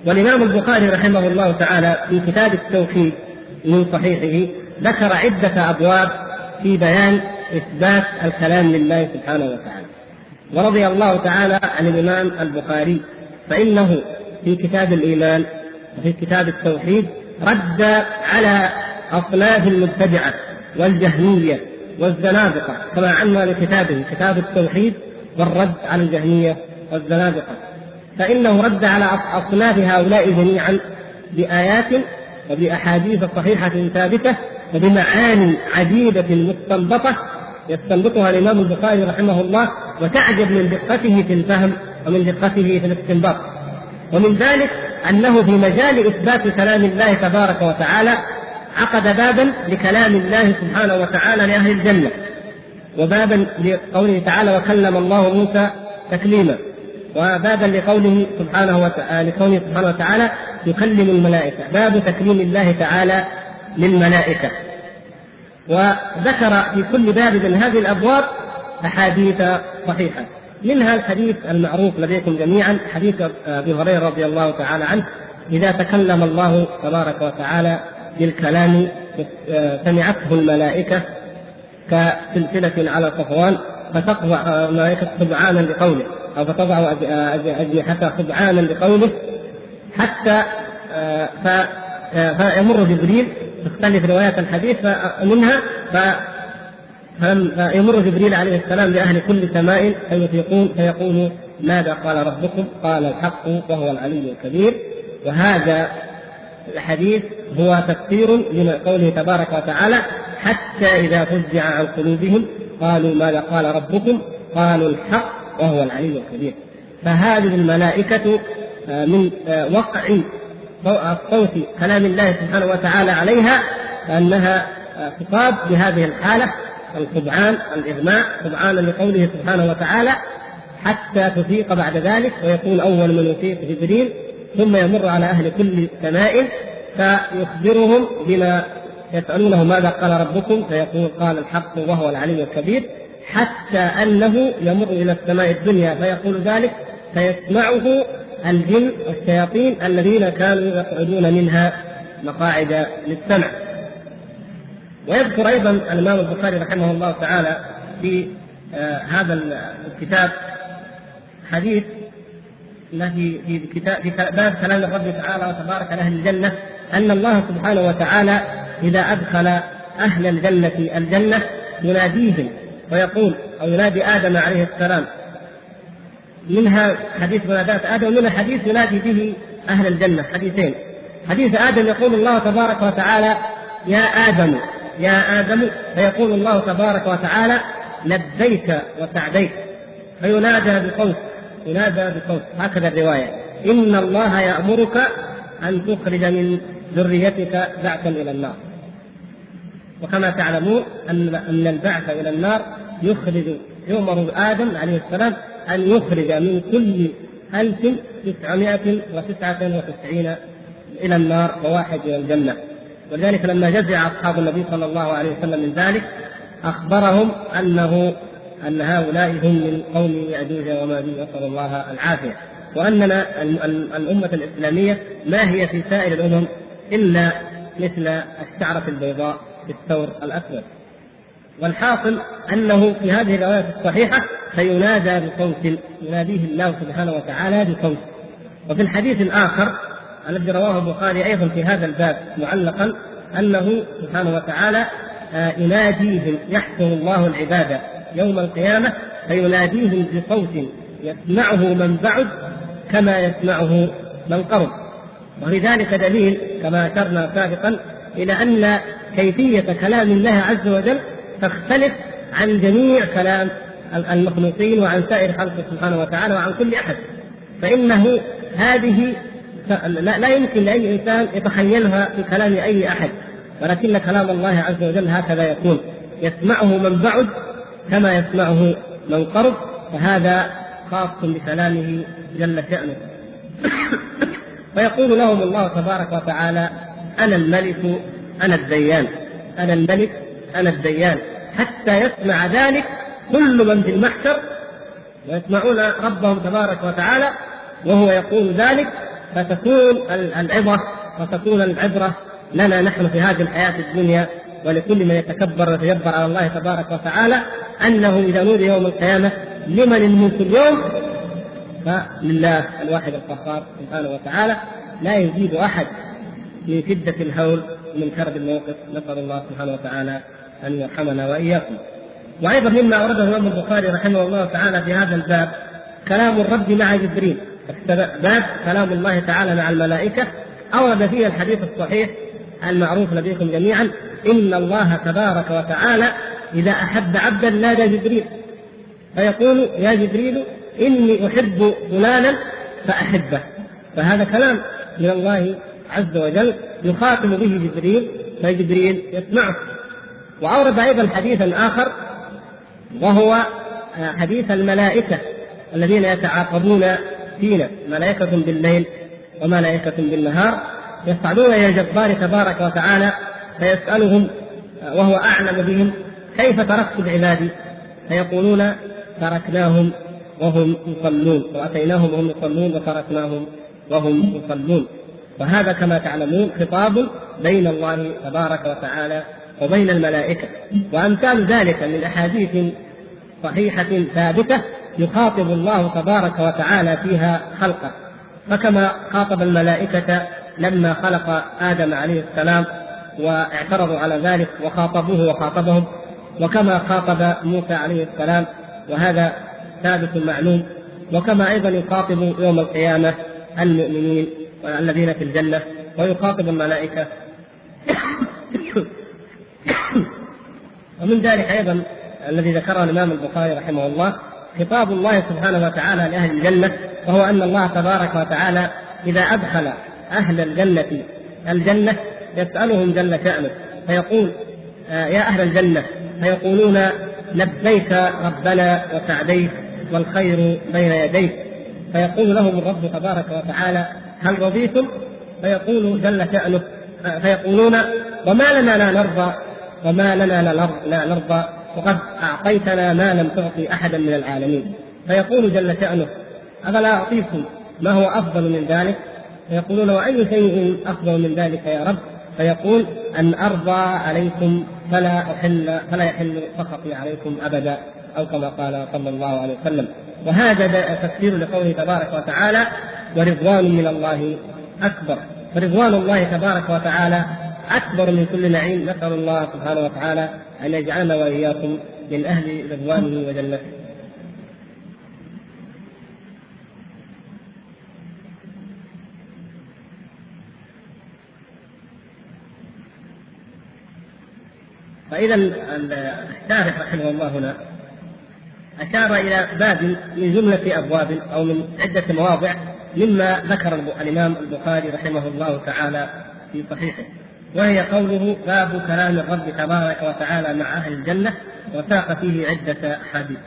والإمام البخاري رحمه الله تعالى في كتاب التوحيد من صحيحه ذكر عدة أبواب في بيان إثبات الكلام لله سبحانه وتعالى. ورضي الله تعالى عن الإمام البخاري فإنه في كتاب الإيمان وفي كتاب التوحيد رد على أصناف المبتدعة والجهمية والزنادقة، كما عنا لكتابه كتاب التوحيد والرد على الجهمية والزنادقة، فإنه رد على أصناف هؤلاء جميعا بآيات وبأحاديث صحيحة ثابتة وبمعاني عديدة مستنبطة يستنبطها الإمام البخاري رحمه الله، وتعجب من دقته في الفهم ومن دقته في الاستنباط. ومن ذلك أنه في مجال إثبات كلام الله تبارك وتعالى عقد بابا لكلام الله سبحانه وتعالى لأهل الجنة، وبابا لقوله تعالى: وكلم الله موسى تكليما، وبابا لقوله سبحانه وتعالى لقوله سبحانه وتعالى: يكلم الملائكة، باب تكليم الله تعالى للملائكة. وذكر في كل باب من هذه الأبواب أحاديث صحيحة، منها الحديث المعروف لديكم جميعا، حديث أبي هريرة رضي الله تعالى عنه: إذا تكلم الله تبارك وتعالى بالكلام سمعته الملائكة كسلسلة على صفوان فتضع الملائكة خضعانا لقوله، أو فتضع أجنحتها خضعانا لقوله، حتى فيمر جبريل، تختلف رواية الحديث منها، فيمر جبريل عليه السلام لأهل كل سماء فيطيقون فيقول: ماذا قال ربكم؟ قال: الحق وهو العلي الكبير. وهذا الحديث هو تفسير لمن قوله تبارك وتعالى: حتى إذا فزع عن قلوبهم قالوا ماذا قال ربكم؟ قالوا: الحق وهو العلي الكبير. فهذه الملائكة من وقع صوت كلام الله سبحانه وتعالى عليها أنها خطاب بهذه الحالة الخضعان الإغماء خضعانا لقوله سبحانه وتعالى، حتى تفيق بعد ذلك، ويكون أول من يفيق جبريل، ثم يمر على أهل كل سماء فيخبرهم بما يسألونه: ماذا قال ربكم؟ فيقول: قال الحق وهو العلي الكبير، حتى أنه يمر إلى السماء الدنيا فيقول ذلك، فيسمعه الجن والشياطين الذين كانوا يقعدون منها مقاعد للسمع. ويذكر أيضا الإمام البخاري رحمه الله تعالى في هذا الكتاب حديث الذي في كتاب في باب كلام الرب تعالى وتبارك على أهل الجنة، أن الله سبحانه وتعالى إذا أدخل أهل الجنة الجنة يناديهم ويقول، أو ينادي آدم عليه السلام، منها حديث منادات آدم، ومنها حديث ينادي به أهل الجنة، حديثين. حديث آدم يقول الله تبارك وتعالى: يا آدم يا آدم، فيقول الله تبارك وتعالى: لبيك وسعديك، فينادى بصوت ينادى بصوت، هكذا الرواية: إن الله يأمرك أن تخرج من ذريتك بعثا إلى النار. وكما تعلمون أن البعث إلى النار يخرج، يؤمر آدم عليه السلام أن يخرج من كل ألف تسعمائة وتسعة وتسعين إلى النار وواحد إلى الجنة. ولذلك لما جزع أصحاب النبي صلى الله عليه وسلم من ذلك أخبرهم أنه أن هؤلاء هم من قوم يأجوج وماجوج، نسأل الله العافية. وأننا الأمة الإسلامية ما هي في سائر الأمم إلا مثل الشعرة البيضاء في الثور الأسود. والحاصل أنه في هذه الرواية الصحيحة فينادى بصوت يناديه الله سبحانه وتعالى بصوت. وفي الحديث الآخر الذي رواه البخاري أيضا في هذا الباب معلقا أنه سبحانه وتعالى يناديهم، يحكم الله العبادة يوم القيامة فيناديهم بصوت يسمعه من بعد كما يسمعه من قرب. ولذلك دليل كما أشرنا سابقا إلى أن كيفية كلام الله عز وجل تختلف عن جميع كلام المخلوقين وعن سائر خلقه سبحانه وتعالى وعن كل أحد، فإنه هذه لا يمكن لأي إنسان يتخيلها في كلام أي أحد، ولكن كلام الله عز وجل هكذا يكون، يسمعه من بعد كما يسمعه من قرب، فهذا خاص بكلامه جل شأنه. فيقول لهم الله تبارك وتعالى: أنا الملك أنا الديان، أنا الملك أنا الديان، حتى يسمع ذلك كل من في المحشر ويسمعون ربهم تبارك وتعالى وهو يقول ذلك، فتكون العبرة وتكون العبرة لنا نحن في هذه الحياة الدنيا ولكل من يتكبر ويتجبر على الله تبارك وتعالى أنه إذا نودي يوم القيامة لمن الملك اليوم فلله الواحد القهار سبحانه وتعالى، لا يزيد أحد من شدة الهول من كرب الموقف، نسأل الله سبحانه وتعالى أن يرحمنا وإياكم. وأيضا مما أورده الإمام البخاري رحمه الله تعالى في هذا الباب كلام الرب مع جبريل، باب كلام الله تعالى مع الملائكة، أورد فيه الحديث الصحيح المعروف لديكم جميعا: إن الله تبارك وتعالى إذا أحب عبدا نادى جبريل فيقول: يا جبريل إني أحب فلانا فأحبه. فهذا كلام من الله عز وجل يخاطب به جبريل فجبريل يسمعه. وأورد أيضا حديثا آخر وهو حديث الملائكة الذين يتعاقبون فينا، ملائكة بالليل وملائكة بالنهار، يصعدون إلى الجبار تبارك وتعالى فيسألهم وهو أعلم بهم: كيف تركت عبادي؟ فيقولون: تركناهم وهم يصلون، وأتيناهم وهم يصلون وتركناهم وهم يصلون. وهذا كما تعلمون خطاب بين الله تبارك وتعالى وبين الملائكة. وأمثال ذلك من أحاديث صحيحة ثابتة يخاطب الله تبارك وتعالى فيها خلقه، فكما خاطب الملائكة لما خلق آدم عليه السلام واعترضوا على ذلك وخاطبوه وخاطبهم، وكما خاطب موسى عليه السلام، وهذا ثابت معلوم. وكما أيضا يخاطب يوم القيامة المؤمنين والذين في الجنة، ويخاطب الملائكة. ومن ذلك أيضا الذي ذكره الإمام البخاري رحمه الله خطاب الله سبحانه وتعالى لأهل الجنة، وهو أن الله تبارك وتعالى إذا أدخل أهل الجنة الجنة يسألهم جل شأنه فيقول: يا أهل الجنة، فيقولون: لبيك ربنا وسعديك والخير بين يديك. فيقول لهم الرب تبارك وتعالى: هل رضيتم؟ فيقول جل شأنه فيقولون: وما لنا لا نرضى وما لنا لا نرضى وقد أعطيتنا ما لم تعطي أحدا من العالمين. فيقول جل شأنه: أفلا أعطيكم ما هو أفضل من ذلك؟ فيقولون: وأي شيء أفضل من ذلك يا رب؟ فيقول: أن أرضى عليكم فلا أحل فلا يحل سخطي عليكم أبدا، أو كما قال صلى الله عليه وسلم. وهذا تفسير لقوله تبارك وتعالى: ورضوان من الله أكبر. فرضوان الله تبارك وتعالى أكبر من كل نعيم، نسأل الله سبحانه وتعالى أن يجعلنا وإياكم من أهل رضوانه وجنته. فإذا الشارح رحمه الله هنا أشار إلى باب من جملة أبواب أو من عدة مواضع مما ذكر الإمام البخاري رحمه الله تعالى في صحيحه، وهي قوله باب كلام الرب تبارك وتعالى مع أهل الجنة، وساق فيه عدة أحاديث.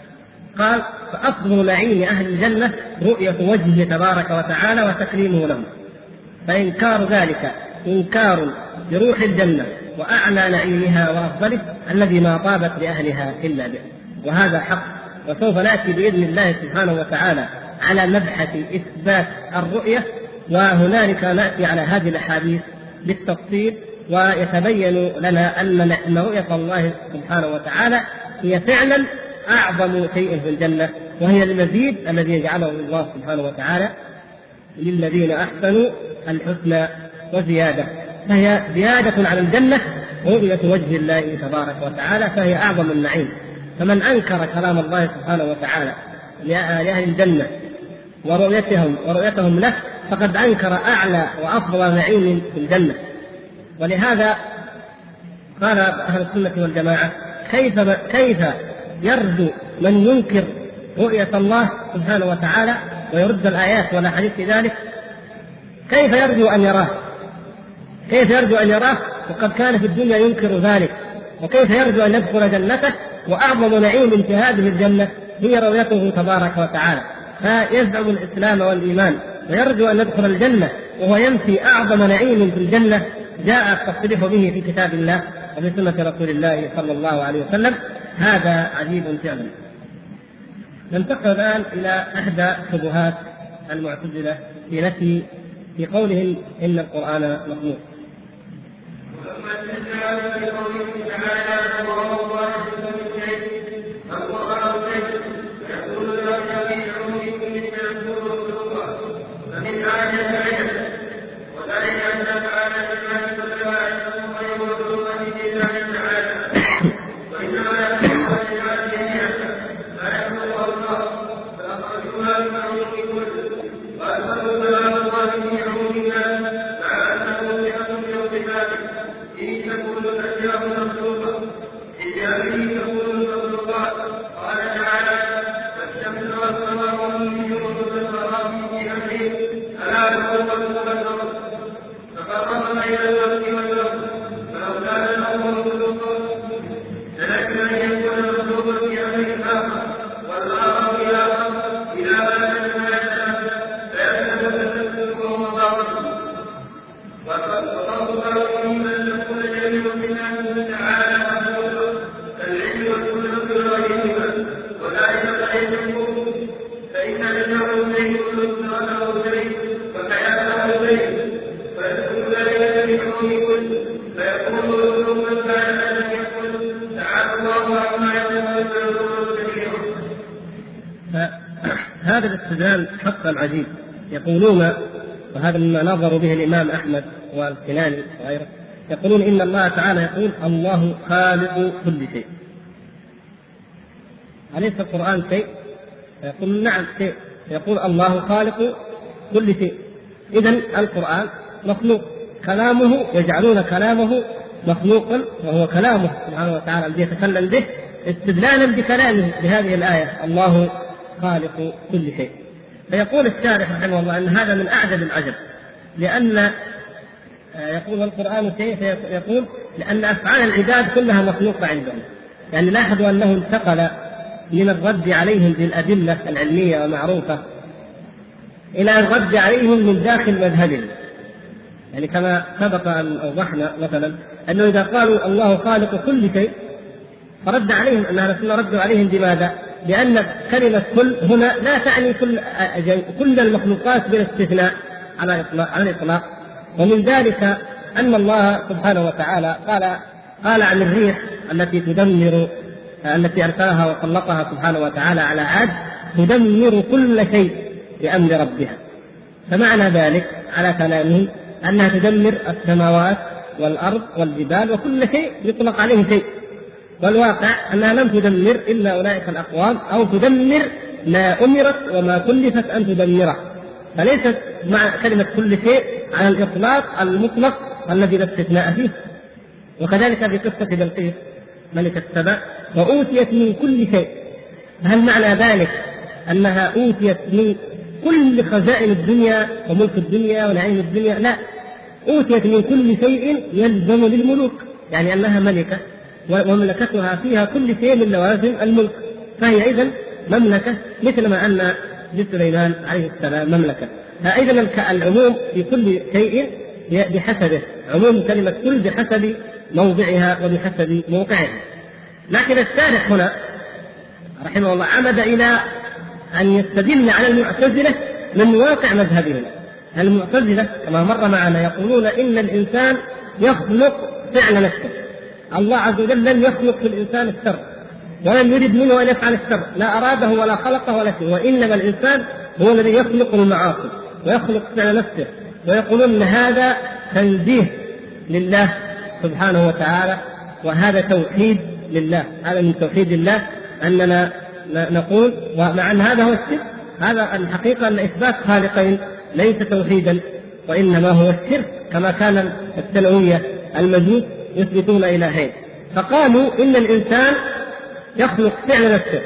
قال: فأفضل نعيم أهل الجنة رؤية وجهه تبارك وتعالى وتكريمه له، فإنكار ذلك إنكار لروح الجنة وأعلى نعيمها وأفضله الذي ما طابت لأهلها إلا به، وهذا حق. وسوف نأتي بإذن الله سبحانه وتعالى على مبحث إثبات الرؤية، وهنالك نأتي على هذه الأحاديث بالتفصيل، ويتبين لنا أن رؤية الله سبحانه وتعالى هي فعلا أعظم شيء في الجنة، وهي المزيد الذي يجعله الله سبحانه وتعالى للذين أحسنوا الحسنى وزيادة، فهي زيادة على الجنة رؤية وجه الله تبارك وتعالى، فهي أعظم النعيم. فمن أنكر كلام الله سبحانه وتعالى لأهل الجنة ورؤيتهم ورؤيتهم له فقد أنكر أعلى وأفضل نعيم في الجنة. ولهذا قال أهل السنة والجماعة: كيف كيف يرجو من ينكر رؤية الله سبحانه وتعالى ويرد الآيات والأحاديث في ذلك؟ كيف يرجو أن يراه؟ كيف يرجو أن يراه وقد كان في الدنيا ينكر ذلك؟ وكيف يرجو أن يدخل جنته وأعظم نعيم في هذه الجنة هي رؤيته تبارك وتعالى؟ فيزعم الإسلام والإيمان ويرجو أن يدخل الجنة وهو ينفي أعظم نعيم في الجنة جاء التصريح به في كتاب الله وفي سنة رسول الله صلى الله عليه وسلم. هذا عجيب فعلا. ننتقل الآن إلى إحدى شبهات المعتزلة في نفي في قولهم إن القرآن مخلوق. هذا الاستدلال حقا عجيب. يقولون، وهذا مما نظر به الإمام أحمد والكناني وغيره، يقولون إن الله تعالى يقول: الله خالق كل شيء. أليس القرآن شيء؟ يقول: نعم شيء. يقول: الله خالق كل شيء. إذن القرآن مخلوق، كلامه يجعلون كلامه مخلوقا، وهو كلامه سبحانه وتعالى الذي يتكلم به استدلالا بكلامه بهذه الآية: الله خالق كل شيء. فيقول الشارح رحمه الله أن هذا من أعجب العجب، لأن يقول القرآن شيء، فيقول لأن أفعال العباد كلها مخلوقة عندهم. يعني لاحظوا أنه انتقل من الرد عليهم بالأدلة العلمية ومعروفة إلى الرد عليهم من داخل مذهبهم. يعني كما سبق أن أوضحنا مثلا أنه إذا قالوا الله خالق كل شيء فرد عليهم أن أهل السنة ردوا عليهم بماذا؟ لأن كلمة كل هنا لا تعني كل كل المخلوقات بالاستثناء على الإطلاق، ومن ذلك أن الله سبحانه وتعالى قال قال عن الريح التي تدمر التي أرسلها وخلقها سبحانه وتعالى على عاد: تدمر كل شيء بأمر ربها. فمعنى ذلك على كلامه أنها تدمر السماوات والأرض والجبال وكل شيء يطلق عليه شيء، والواقع أنها لم تدمر إلا أولئك الأقوام، أو تدمر ما أمرت وما كلفت أن تدمره. فليست مع كلمة كل شيء على الإطلاق المطلق الذي لا استثناء فيه. وكذلك في قصة بلقيس ملكة سبأ: وأوتيت من كل شيء. هل معنى ذلك أنها أوتيت من كل خزائن الدنيا وملك الدنيا ونعيم الدنيا؟ لا، أوتيت من كل شيء يلزم للملوك، يعني أنها ملكة ومملكتها فيها كل شيء من لوازم الملك، فهي إذن مملكة مثل ما أن لسليمان عليه السلام مملكة. فإذن العموم في كل شيء بحسبه، عموم كلمة كل بحسب موضعها وبحسب موقعها. لكن الشارح هنا رحمه الله عمد إلى أن يستدل على المعتزلة من واقع مذهبهم. المعتزلة كما مر معنا يقولون إن الإنسان يخلق فعل نفسه، الله عز وجل لم يخلق في الإنسان الشر، ولم يرد منه أن يفعل الشر، لا أراده ولا خلقه ولا شيء، وإنما الإنسان هو الذي يخلق المعاصي ويخلق فعل نفسه. ويقولون هذا تنزيه لله سبحانه وتعالى، وهذا توحيد لله، هذا من توحيد الله أننا نقول، ومع أن هذا هو الشرك، هذا الحقيقة أن إثبات خالقين ليس توحيدا وإنما هو الشرك، كما كان السلوية المجوس يثبتون إلهين. فقالوا إن الإنسان يخلق فعل نفسه،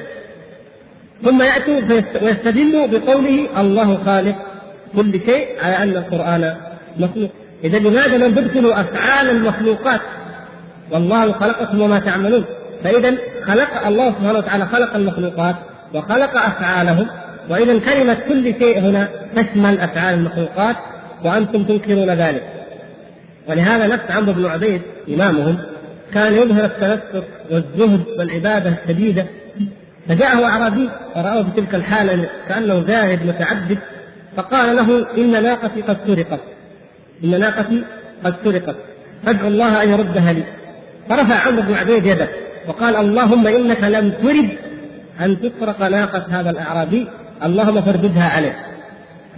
ثم يأتوا ويستدلوا بقوله الله خالق كل شيء على أن القرآن مخلوق. إذا لماذا لم تبطلوا أفعال المخلوقات؟ والله خلقكم وما تعملون. فإذا خلق الله سبحانه وتعالى خلق المخلوقات وخلق أفعالهم، وإذا كلمة كل شيء هنا تشمل أفعال المخلوقات، وأنتم تنكرون ذلك. ولهذا نفس عمرو بن عبيد إمامهم كان يظهر التنسق والزهد والعبادة الشديدة، فجاءه أعرابي فرأوه في تلك الحالة كأنه زاهد متعبد، فقال له إن ناقتي قد سرقت، إن ناقتي قد سرقت، فادعو الله أن يردها لي. فرفع عمرو بن عبيد يده وقال اللهم إنك لم ترد أن تسرق ناقة هذا الأعرابي، اللهم فرددها عليه.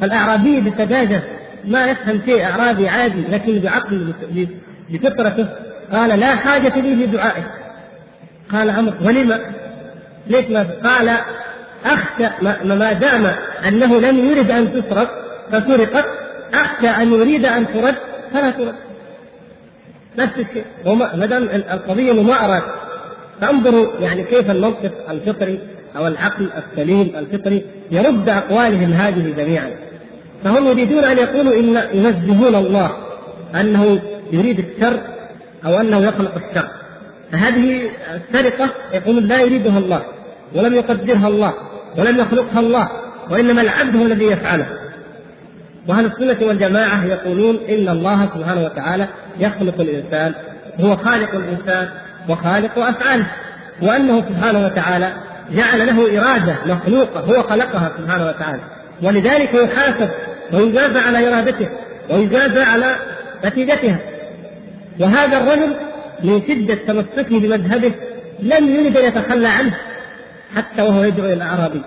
فالأعرابي بسذاجة ما يفهم شيء، أعرابي عادي، لكن بعقل بفطرته قال لا حاجة لي لدعائك. قال عمرو ولما؟ ليش ما؟ قال أخشى ما دام أنه لم يرد أن تسرق فسرقت، أخشى أن يريد أن ترد فلا ترد. نفس الشيء، ما دام القضية ممارة. فانظروا يعني كيف المنطق الفطري أو العقل السليم الفطري يرد أقوالهم هذه جميعا. فهم يريدون أن يقولوا إن ينزهون الله أنه يريد الشر أو أنه يخلق الشر، فهذه السرقة يقولون لا يريدها الله ولم يقدرها الله ولم يخلقها الله، وإنما العبد هو الذي يفعله. وأهل السنة والجماعة يقولون إن الله سبحانه وتعالى يخلق الإنسان، هو خالق الإنسان وخالق أفعاله، وأنه سبحانه وتعالى جعل له إرادة مخلوقة هو خلقها سبحانه وتعالى، ولذلك يحاسب ويجازى على إرادته ويجازى على نتيجتها. وهذا الرجل من شدة تمسكه بمذهبه لم يرد أن يتخلى عنه حتى وهو يدعو إلى الأعرابي،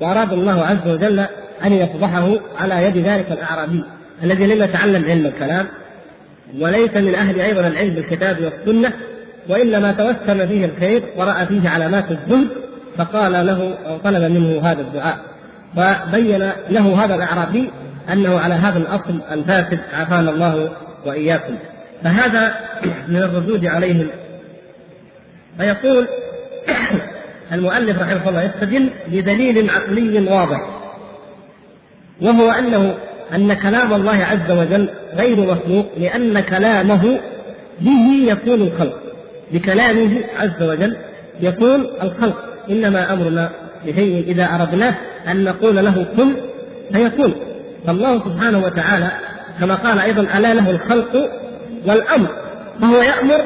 وأراد الله عز وجل أن يفضحه على يد ذلك الأعرابي الذي لم يتعلم علم الكلام وليس من أهل أيضا العلم بالكتاب والسنة، وإنما توسم فيه الخير ورأى فيه علامات الزهد، فقال له أو طلب منه هذا الدعاء. فبين له هذا الأعرابي أنه على هذا الأصل الفاسد، عافانا الله وإياكم. فهذا من الردود عليهم. فيقول المؤلف رحمه الله يستدل بدليل عقلي واضح، وهو أنه أن كلام الله عز وجل غير مخلوق، لأن كلامه به يكون الخلق، بكلامه عز وجل يكون الخلق. إنما أمرنا بشيء إذا أردناه أن نقول له كن فيكون. فالله سبحانه وتعالى كما قال أيضا ألا له الخلق والأمر، فهو يأمر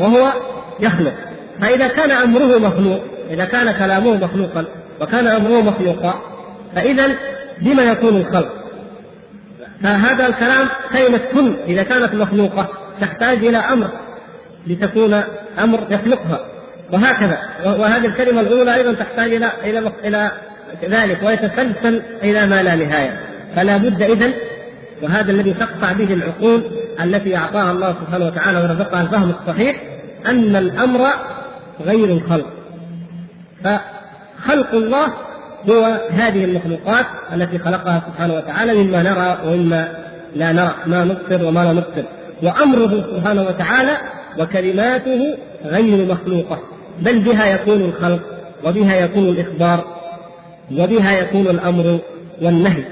وهو يخلق. فإذا كان أمره مخلوق، إذا كان كلامه مخلوقا وكان أمره مخلوقا، فإذا بما يكون الخلق؟ فهذا الكلام كلمة كن إذا كانت مخلوقة تحتاج إلى أمر لتكون أمر يخلقها، وهكذا. وهذه الكلمة الأولى أيضا تحتاج إلى إلى إلى ذلك ويتسلسل إلى ما لا نهاية. فلا بد إذن، وهذا الذي تقطع به العقول التي أعطاها الله سبحانه وتعالى ورزقها الفهم الصحيح، أن الأمر غير الخلق. فخلق الله هو هذه المخلوقات التي خلقها سبحانه وتعالى مما نرى ومما لا نرى، ما نبصر وما لا نبصر، وأمره سبحانه وتعالى وكلماته غير مخلوقة، بل بها يكون الخلق وبها يكون الإخبار وبها يكون الأمر والنهي.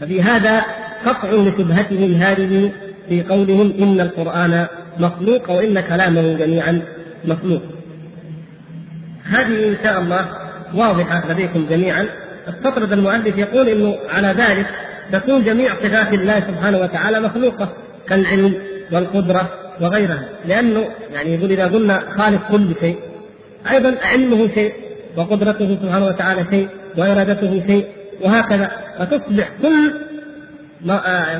ففي هذا قطع لشبهتهم هذه في قولهم إن القرآن مخلوق وإن كلامه جميعا مخلوق. هذه إن شاء الله واضحة لديكم جميعا. استطرد المؤلف يقول إنه على ذلك تكون جميع صفات الله سبحانه وتعالى مخلوقة كالعلم والقدرة وغيرها، لأنه يعني يقول إذا قلنا خالق كل شيء أيضا علمه شيء وقدرته سبحانه وتعالى شيء وإرادته شيء وهكذا، فتصبح كل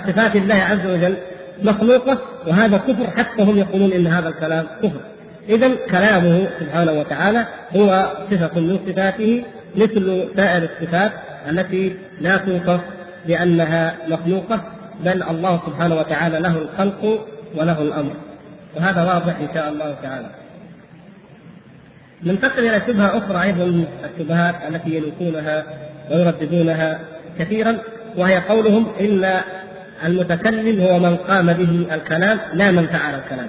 صفات الله عز وجل مخلوقة، وهذا كفر، حتى هم يقولون إن هذا الكلام كفر. إذن كلامه سبحانه وتعالى هو صفة من صفاته مثل سائر الصفات التي لا توصف بأنها مخلوقة، بل الله سبحانه وتعالى له الخلق وله الأمر، وهذا واضح إن شاء الله تعالى. ننتقل إلى شبهة أخرى أيضا من الشبهات التي يلوثونها ويرددونها كثيرا، وهي قولهم إن المتكلم هو من قام به الكلام لا من فعل الكلام.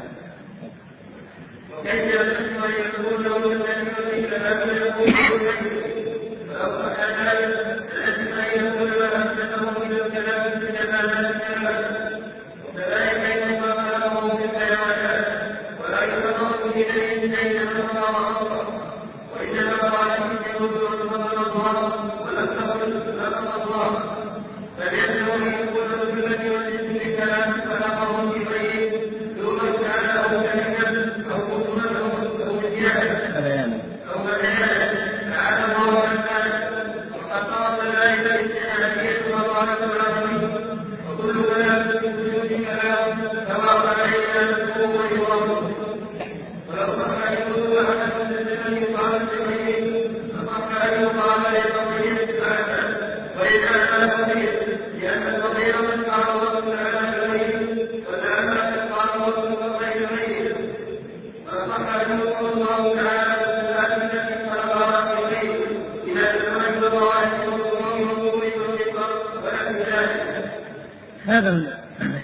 هذا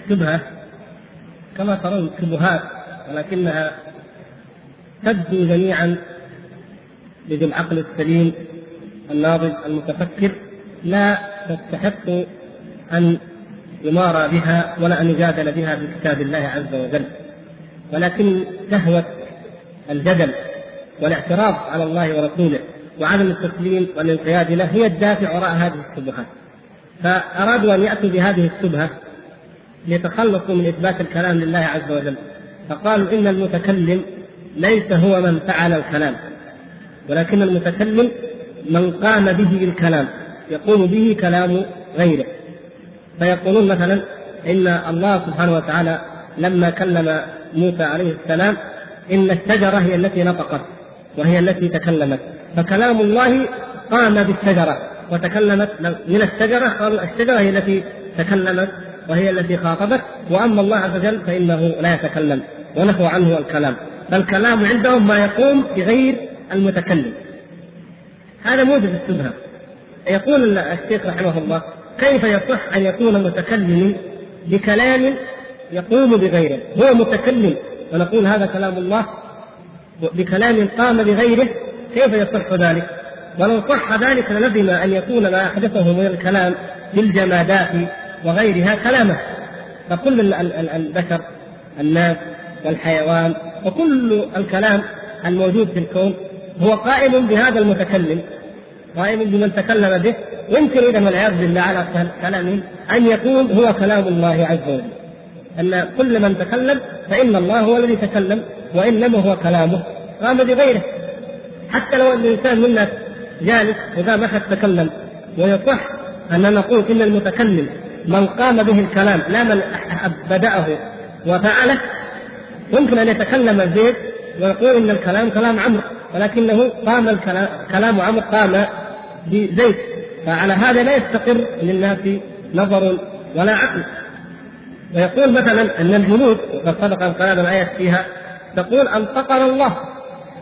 الشبهة كما ترون شبهات، ولكنها تبدو جميعا لذي العقل السليم الناضج المتفكر لا تستحق أن يمارى بها ولا أن يجادل بها في كتاب الله عز وجل، ولكن شهوة الجدل والاعتراض على الله ورسوله وعدم التسليم والانقياد له هي الدافع وراء هذه الشبهات. فأرادوا أن يأتوا بهذه الشبهة ليتخلصوا من إثبات الكلام لله عز وجل، فقالوا إن المتكلم ليس هو من فعل الكلام، ولكن المتكلم من قام به الكلام يقوم به كلام غيره. فيقولون مثلا إن الله سبحانه وتعالى لما كلم موسى عليه السلام إن الشجرة هي التي نطقت وهي التي تكلمت، فكلام الله قام بالشجرة وتكلمت من الشجرة، قال الشجرة هي التي تكلمت وهي التي خاطبت، وأما الله عز وجل فإنه لا يتكلم ونحو عنه الكلام، فالكلام عندهم ما يقوم بغير المتكلم. هذا موجب الشبهة. يقول الشيخ رحمه الله كيف يصح أن يكون متكلم بكلام يقوم بغيره، هو متكلم ونقول هذا كلام الله بكلام قام بغيره، كيف يصح ذلك؟ ولو صح ذلك للزم أن يكون ما أحدثه من الكلام بالجمادات وغيرها كلامه، فكل البشر الناس والحيوان وكل الكلام الموجود في الكون هو قائم بهذا المتكلم، قائم بمن تكلم به، ويمكن إذا والعياذ بالله على كلامه أن يكون هو كلام الله عز وجل، أن كل من تكلم فإن الله هو الذي تكلم وإنما هو كلامه قام بغيره. حتى لو أن الإنسان منا جالس وذا ما حد تكلم، ويصح أن نقول إن المتكلم من قام به الكلام لا من بدأه وفعله. يمكن أن يتكلم الزيد ويقول إن الكلام كلام عمرو، ولكنه قام الكلام كلام عمرو قام بزيد، فعلى هذا لا يستقر للناس نظر ولا عقل. ويقول مثلا أن الجنود وقد صدق القرآن الآية فيها تقول أنطقنا الله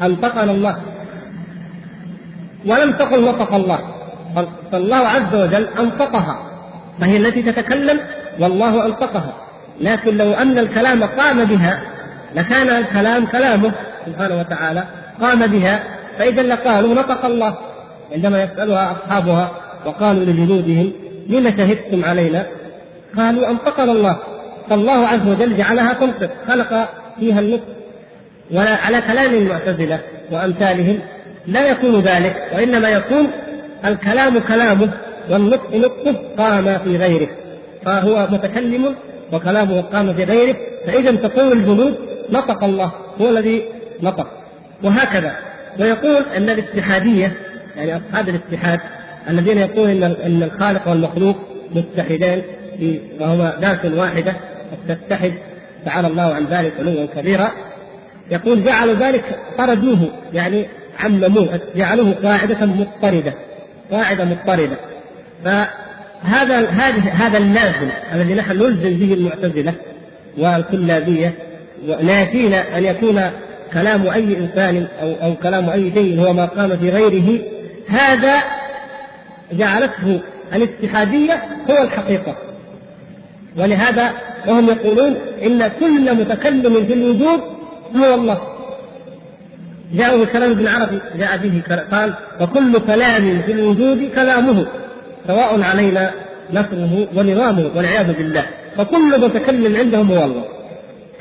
أنطقنا الله، ولم تقل نطق الله، فالله عز وجل أنطقها، فهي التي تتكلم والله أنطقها. لكن لو أن الكلام قام بها لكان الكلام كلامه سبحانه وتعالى قام بها، فإذا لقالوا نطق الله عندما يسألها أصحابها وقالوا لجنودهم لما شهدتم علينا، قالوا أنطقنا الله، فالله عز وجل جعلها تنطق، خلق فيها النطق. وعلى كلام المعتزلة وأمثالهم لا يكون ذلك، وإنما يكون الكلام كلامه والنطق نطقه قام في غيره، فهو متكلم وكلامه قام في غيره، فإذا تقول الجنود نطق الله، هو الذي نطق. وهكذا. ويقول أن الاتحادية، يعني أصحاب الاتحاد الذين يقولون أن الخالق والمخلوق متحدان وهما ذات واحدة تتحد، تعالى الله عن ذلك علوا كبيرا، يقول جعلوا ذلك طردوه، يعني عمموه، جعلوه قاعدة مضطردة، قاعدة مضطردة. فهذا هذا اللازم الذي نحن نلزم به المعتزلة والكلابية، ونافينا أن يكون كلام أي إنسان أو أو كلام أي شيء هو ما قام في غيره، هذا جعلته الاتحادية هو الحقيقة. ولهذا وهم يقولون إن كل متكلم في الوجود هو الله. جاءوا كلام ابن عربي جاء به قال وكل كلام في الوجود كلامه سواء علينا نصره ونظامه والعياذ بالله، فكل متكلم عندهم هو الله.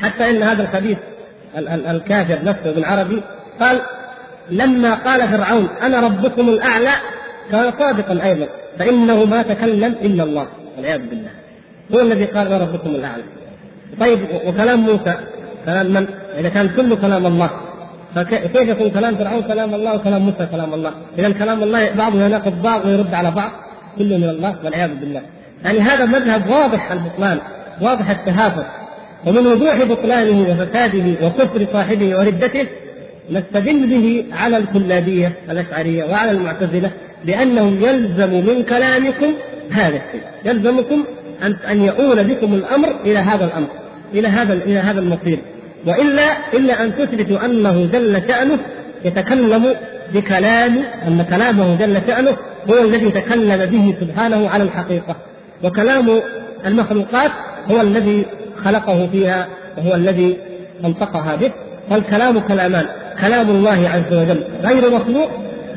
حتى إن هذا الخبيث الكافر نفسه ابن عربي قال لما قال فرعون أنا ربكم الأعلى كان صادقا أيضا، فإنه ما تكلم إلا الله والعياذ بالله، هو الذي قال أنا ربكم الأعلى. طيب وكلام موسى كلام من؟ إذا كان كله كلام الله فكيف يكون كلام فرعون كلام الله وكلام موسى كلام الله؟ إذا كلام الله بعضه يناقض بعض ويرد على بعض، كله من الله والعياذ بالله. يعني هذا مذهب واضح البطلان، واضح التهافت، ومن وضوح بطلانه وفساده وكفر صاحبه وردته نستدل به على الكلابية الأشعرية وعلى المعتزلة، لأنهم يلزم من كلامكم هذا الشيء، يلزمكم أن أن يؤول بكم الأمر إلى هذا الأمر، إلى هذا إلى هذا المصير، وإلا إلا أن تثبتوا أنه جل شأنه يتكلم بكلام، أن كلامه جل شأنه هو الذي تكلم به سبحانه على الحقيقة، وكلام المخلوقات هو الذي خلقه فيها وهو الذي انطقها به. فالكلام كلامان، كلام الله عز وجل غير مخلوق،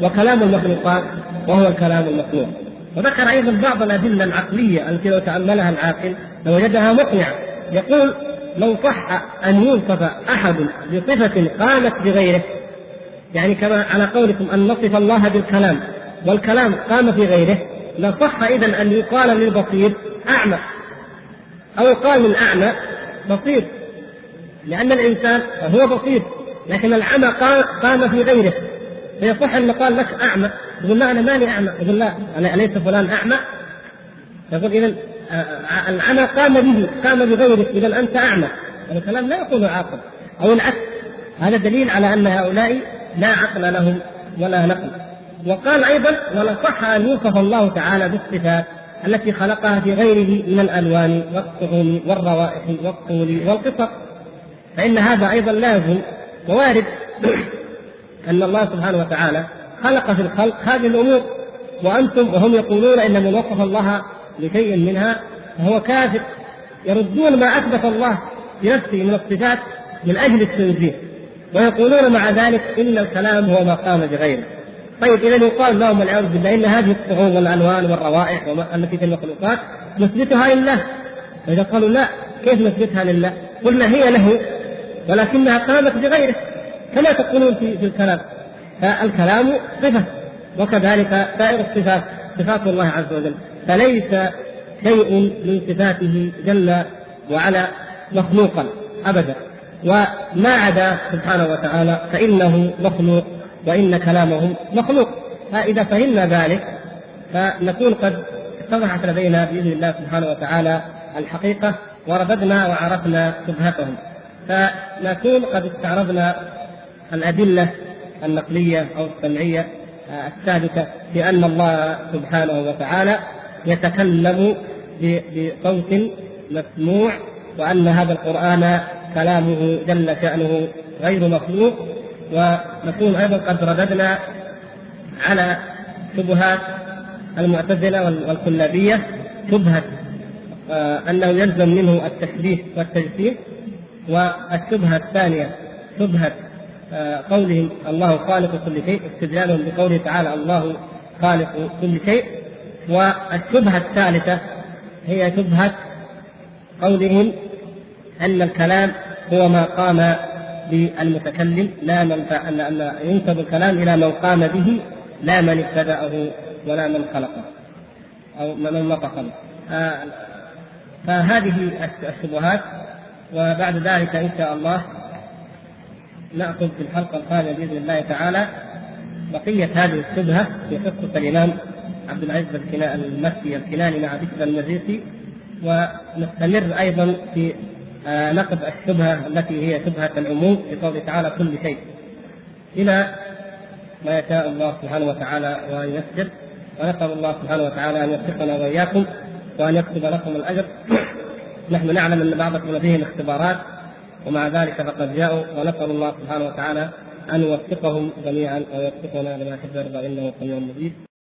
وكلام المخلوقات وهو كلام المخلوق. وذكر أيضا بعض الأدلة العقلية التي لو تأملها العاقل لوجدها مقنعة. يقول لو صح أن يوصف أحد بصفة قامت بغيره، يعني كما على قولكم أن نصف الله بالكلام والكلام قام في غيره، لصح إذن أن يقال للبصير أعمى أو يقال للأعمى بصير، لأن الإنسان هو بصير لكن العمى قام في غيره، فيصح أن قال لك أعمى يقول لا أنا ماني أعمى، يقول لا أليس فلان أعمى؟ يقول إذن العمى قام به قام بغيره، إذن أنت أعمى. الكلام لا يقول عاقل أو العكس. هذا دليل على أن هؤلاء لا عقل لهم ولا نقل. وقال أيضا ولا صح أن يوصف الله تعالى بالصفات التي خلقها في غيره من الألوان والطعوم والروائح والطول والقصر، فإن هذا أيضا لازم ووارد أن الله سبحانه وتعالى خلق في الخلق هذه الأمور، وأنتم وهم يقولون إن من وصف الله لشيء منها فهو كافر، يردون ما أثبت الله لنفسه من الصفات من أجل التنزيه، ويقولون مع ذلك إن الكلام هو ما قام بغيره. طيب إذا يقال لهم والعياذ بالله إن هذه الطعوم والألوان والروائح التي في المخلوقات نثبتها لله، فإذا قالوا لا كيف نثبتها لله؟ قلنا هي له ولكنها قامت بغيره، كما تقولون في الكلام. فالكلام صفة، وكذلك سائر الصفات صفات الله عز وجل، فليس شيء من صفاته جل وعلا مخلوقا أبدا، وما عدا سبحانه وتعالى فإنه مخلوق وإن كلامه مخلوق. فإذا فهمنا ذلك فنكون قد اتضحت لدينا بإذن الله سبحانه وتعالى الحقيقة، ورددنا وعرفنا شبهتهم، فنكون قد استعرضنا الأدلة النقلية أو السمعية الثابتة بأن الله سبحانه وتعالى يتكلم بصوت مسموع، وأن هذا القرآن كلامه جل شأنه غير مخلوق. ونكون أيضا قد رددنا على شبهات المعتزلة والكلابية، شبهة أنه يلزم منه التشبيه والتجسيم، والشبهة الثانية شبهة قولهم الله خالق كل شيء، استدلالهم بقوله تعالى الله خالق كل شيء. والشبهة الثالثة هي شبهة قولهم أن الكلام هو ما قام بالمتكلم، لا من أن ينسب الكلام إلى من قام به لا من ابتدأه ولا من خلقه أو من نطقه. فهذه الشبهات، وبعد ذلك إن شاء الله نأخذ في الحلقة القادمة بإذن الله تعالى بقية هذه الشبهة في قصة الإمام عبد العزيز المكي الكناني مع بكر المريسي، ونستمر أيضا في نقد الشبهة التي هي شبهة العموم بقوله تعالى كل شيء، إلى ما يشاء الله سبحانه وتعالى وييسر. ونسأل الله سبحانه وتعالى أن يوفقنا وإياكم وأن يكتب لكم الأجر. نحن نعلم أن بعضكم لديهم اختبارات ومع ذلك فقد جاءوا، ونسأل الله سبحانه وتعالى أن يوفقهم جميعا ويوفقنا لما يحب ويرضى إنه سميع مجيب.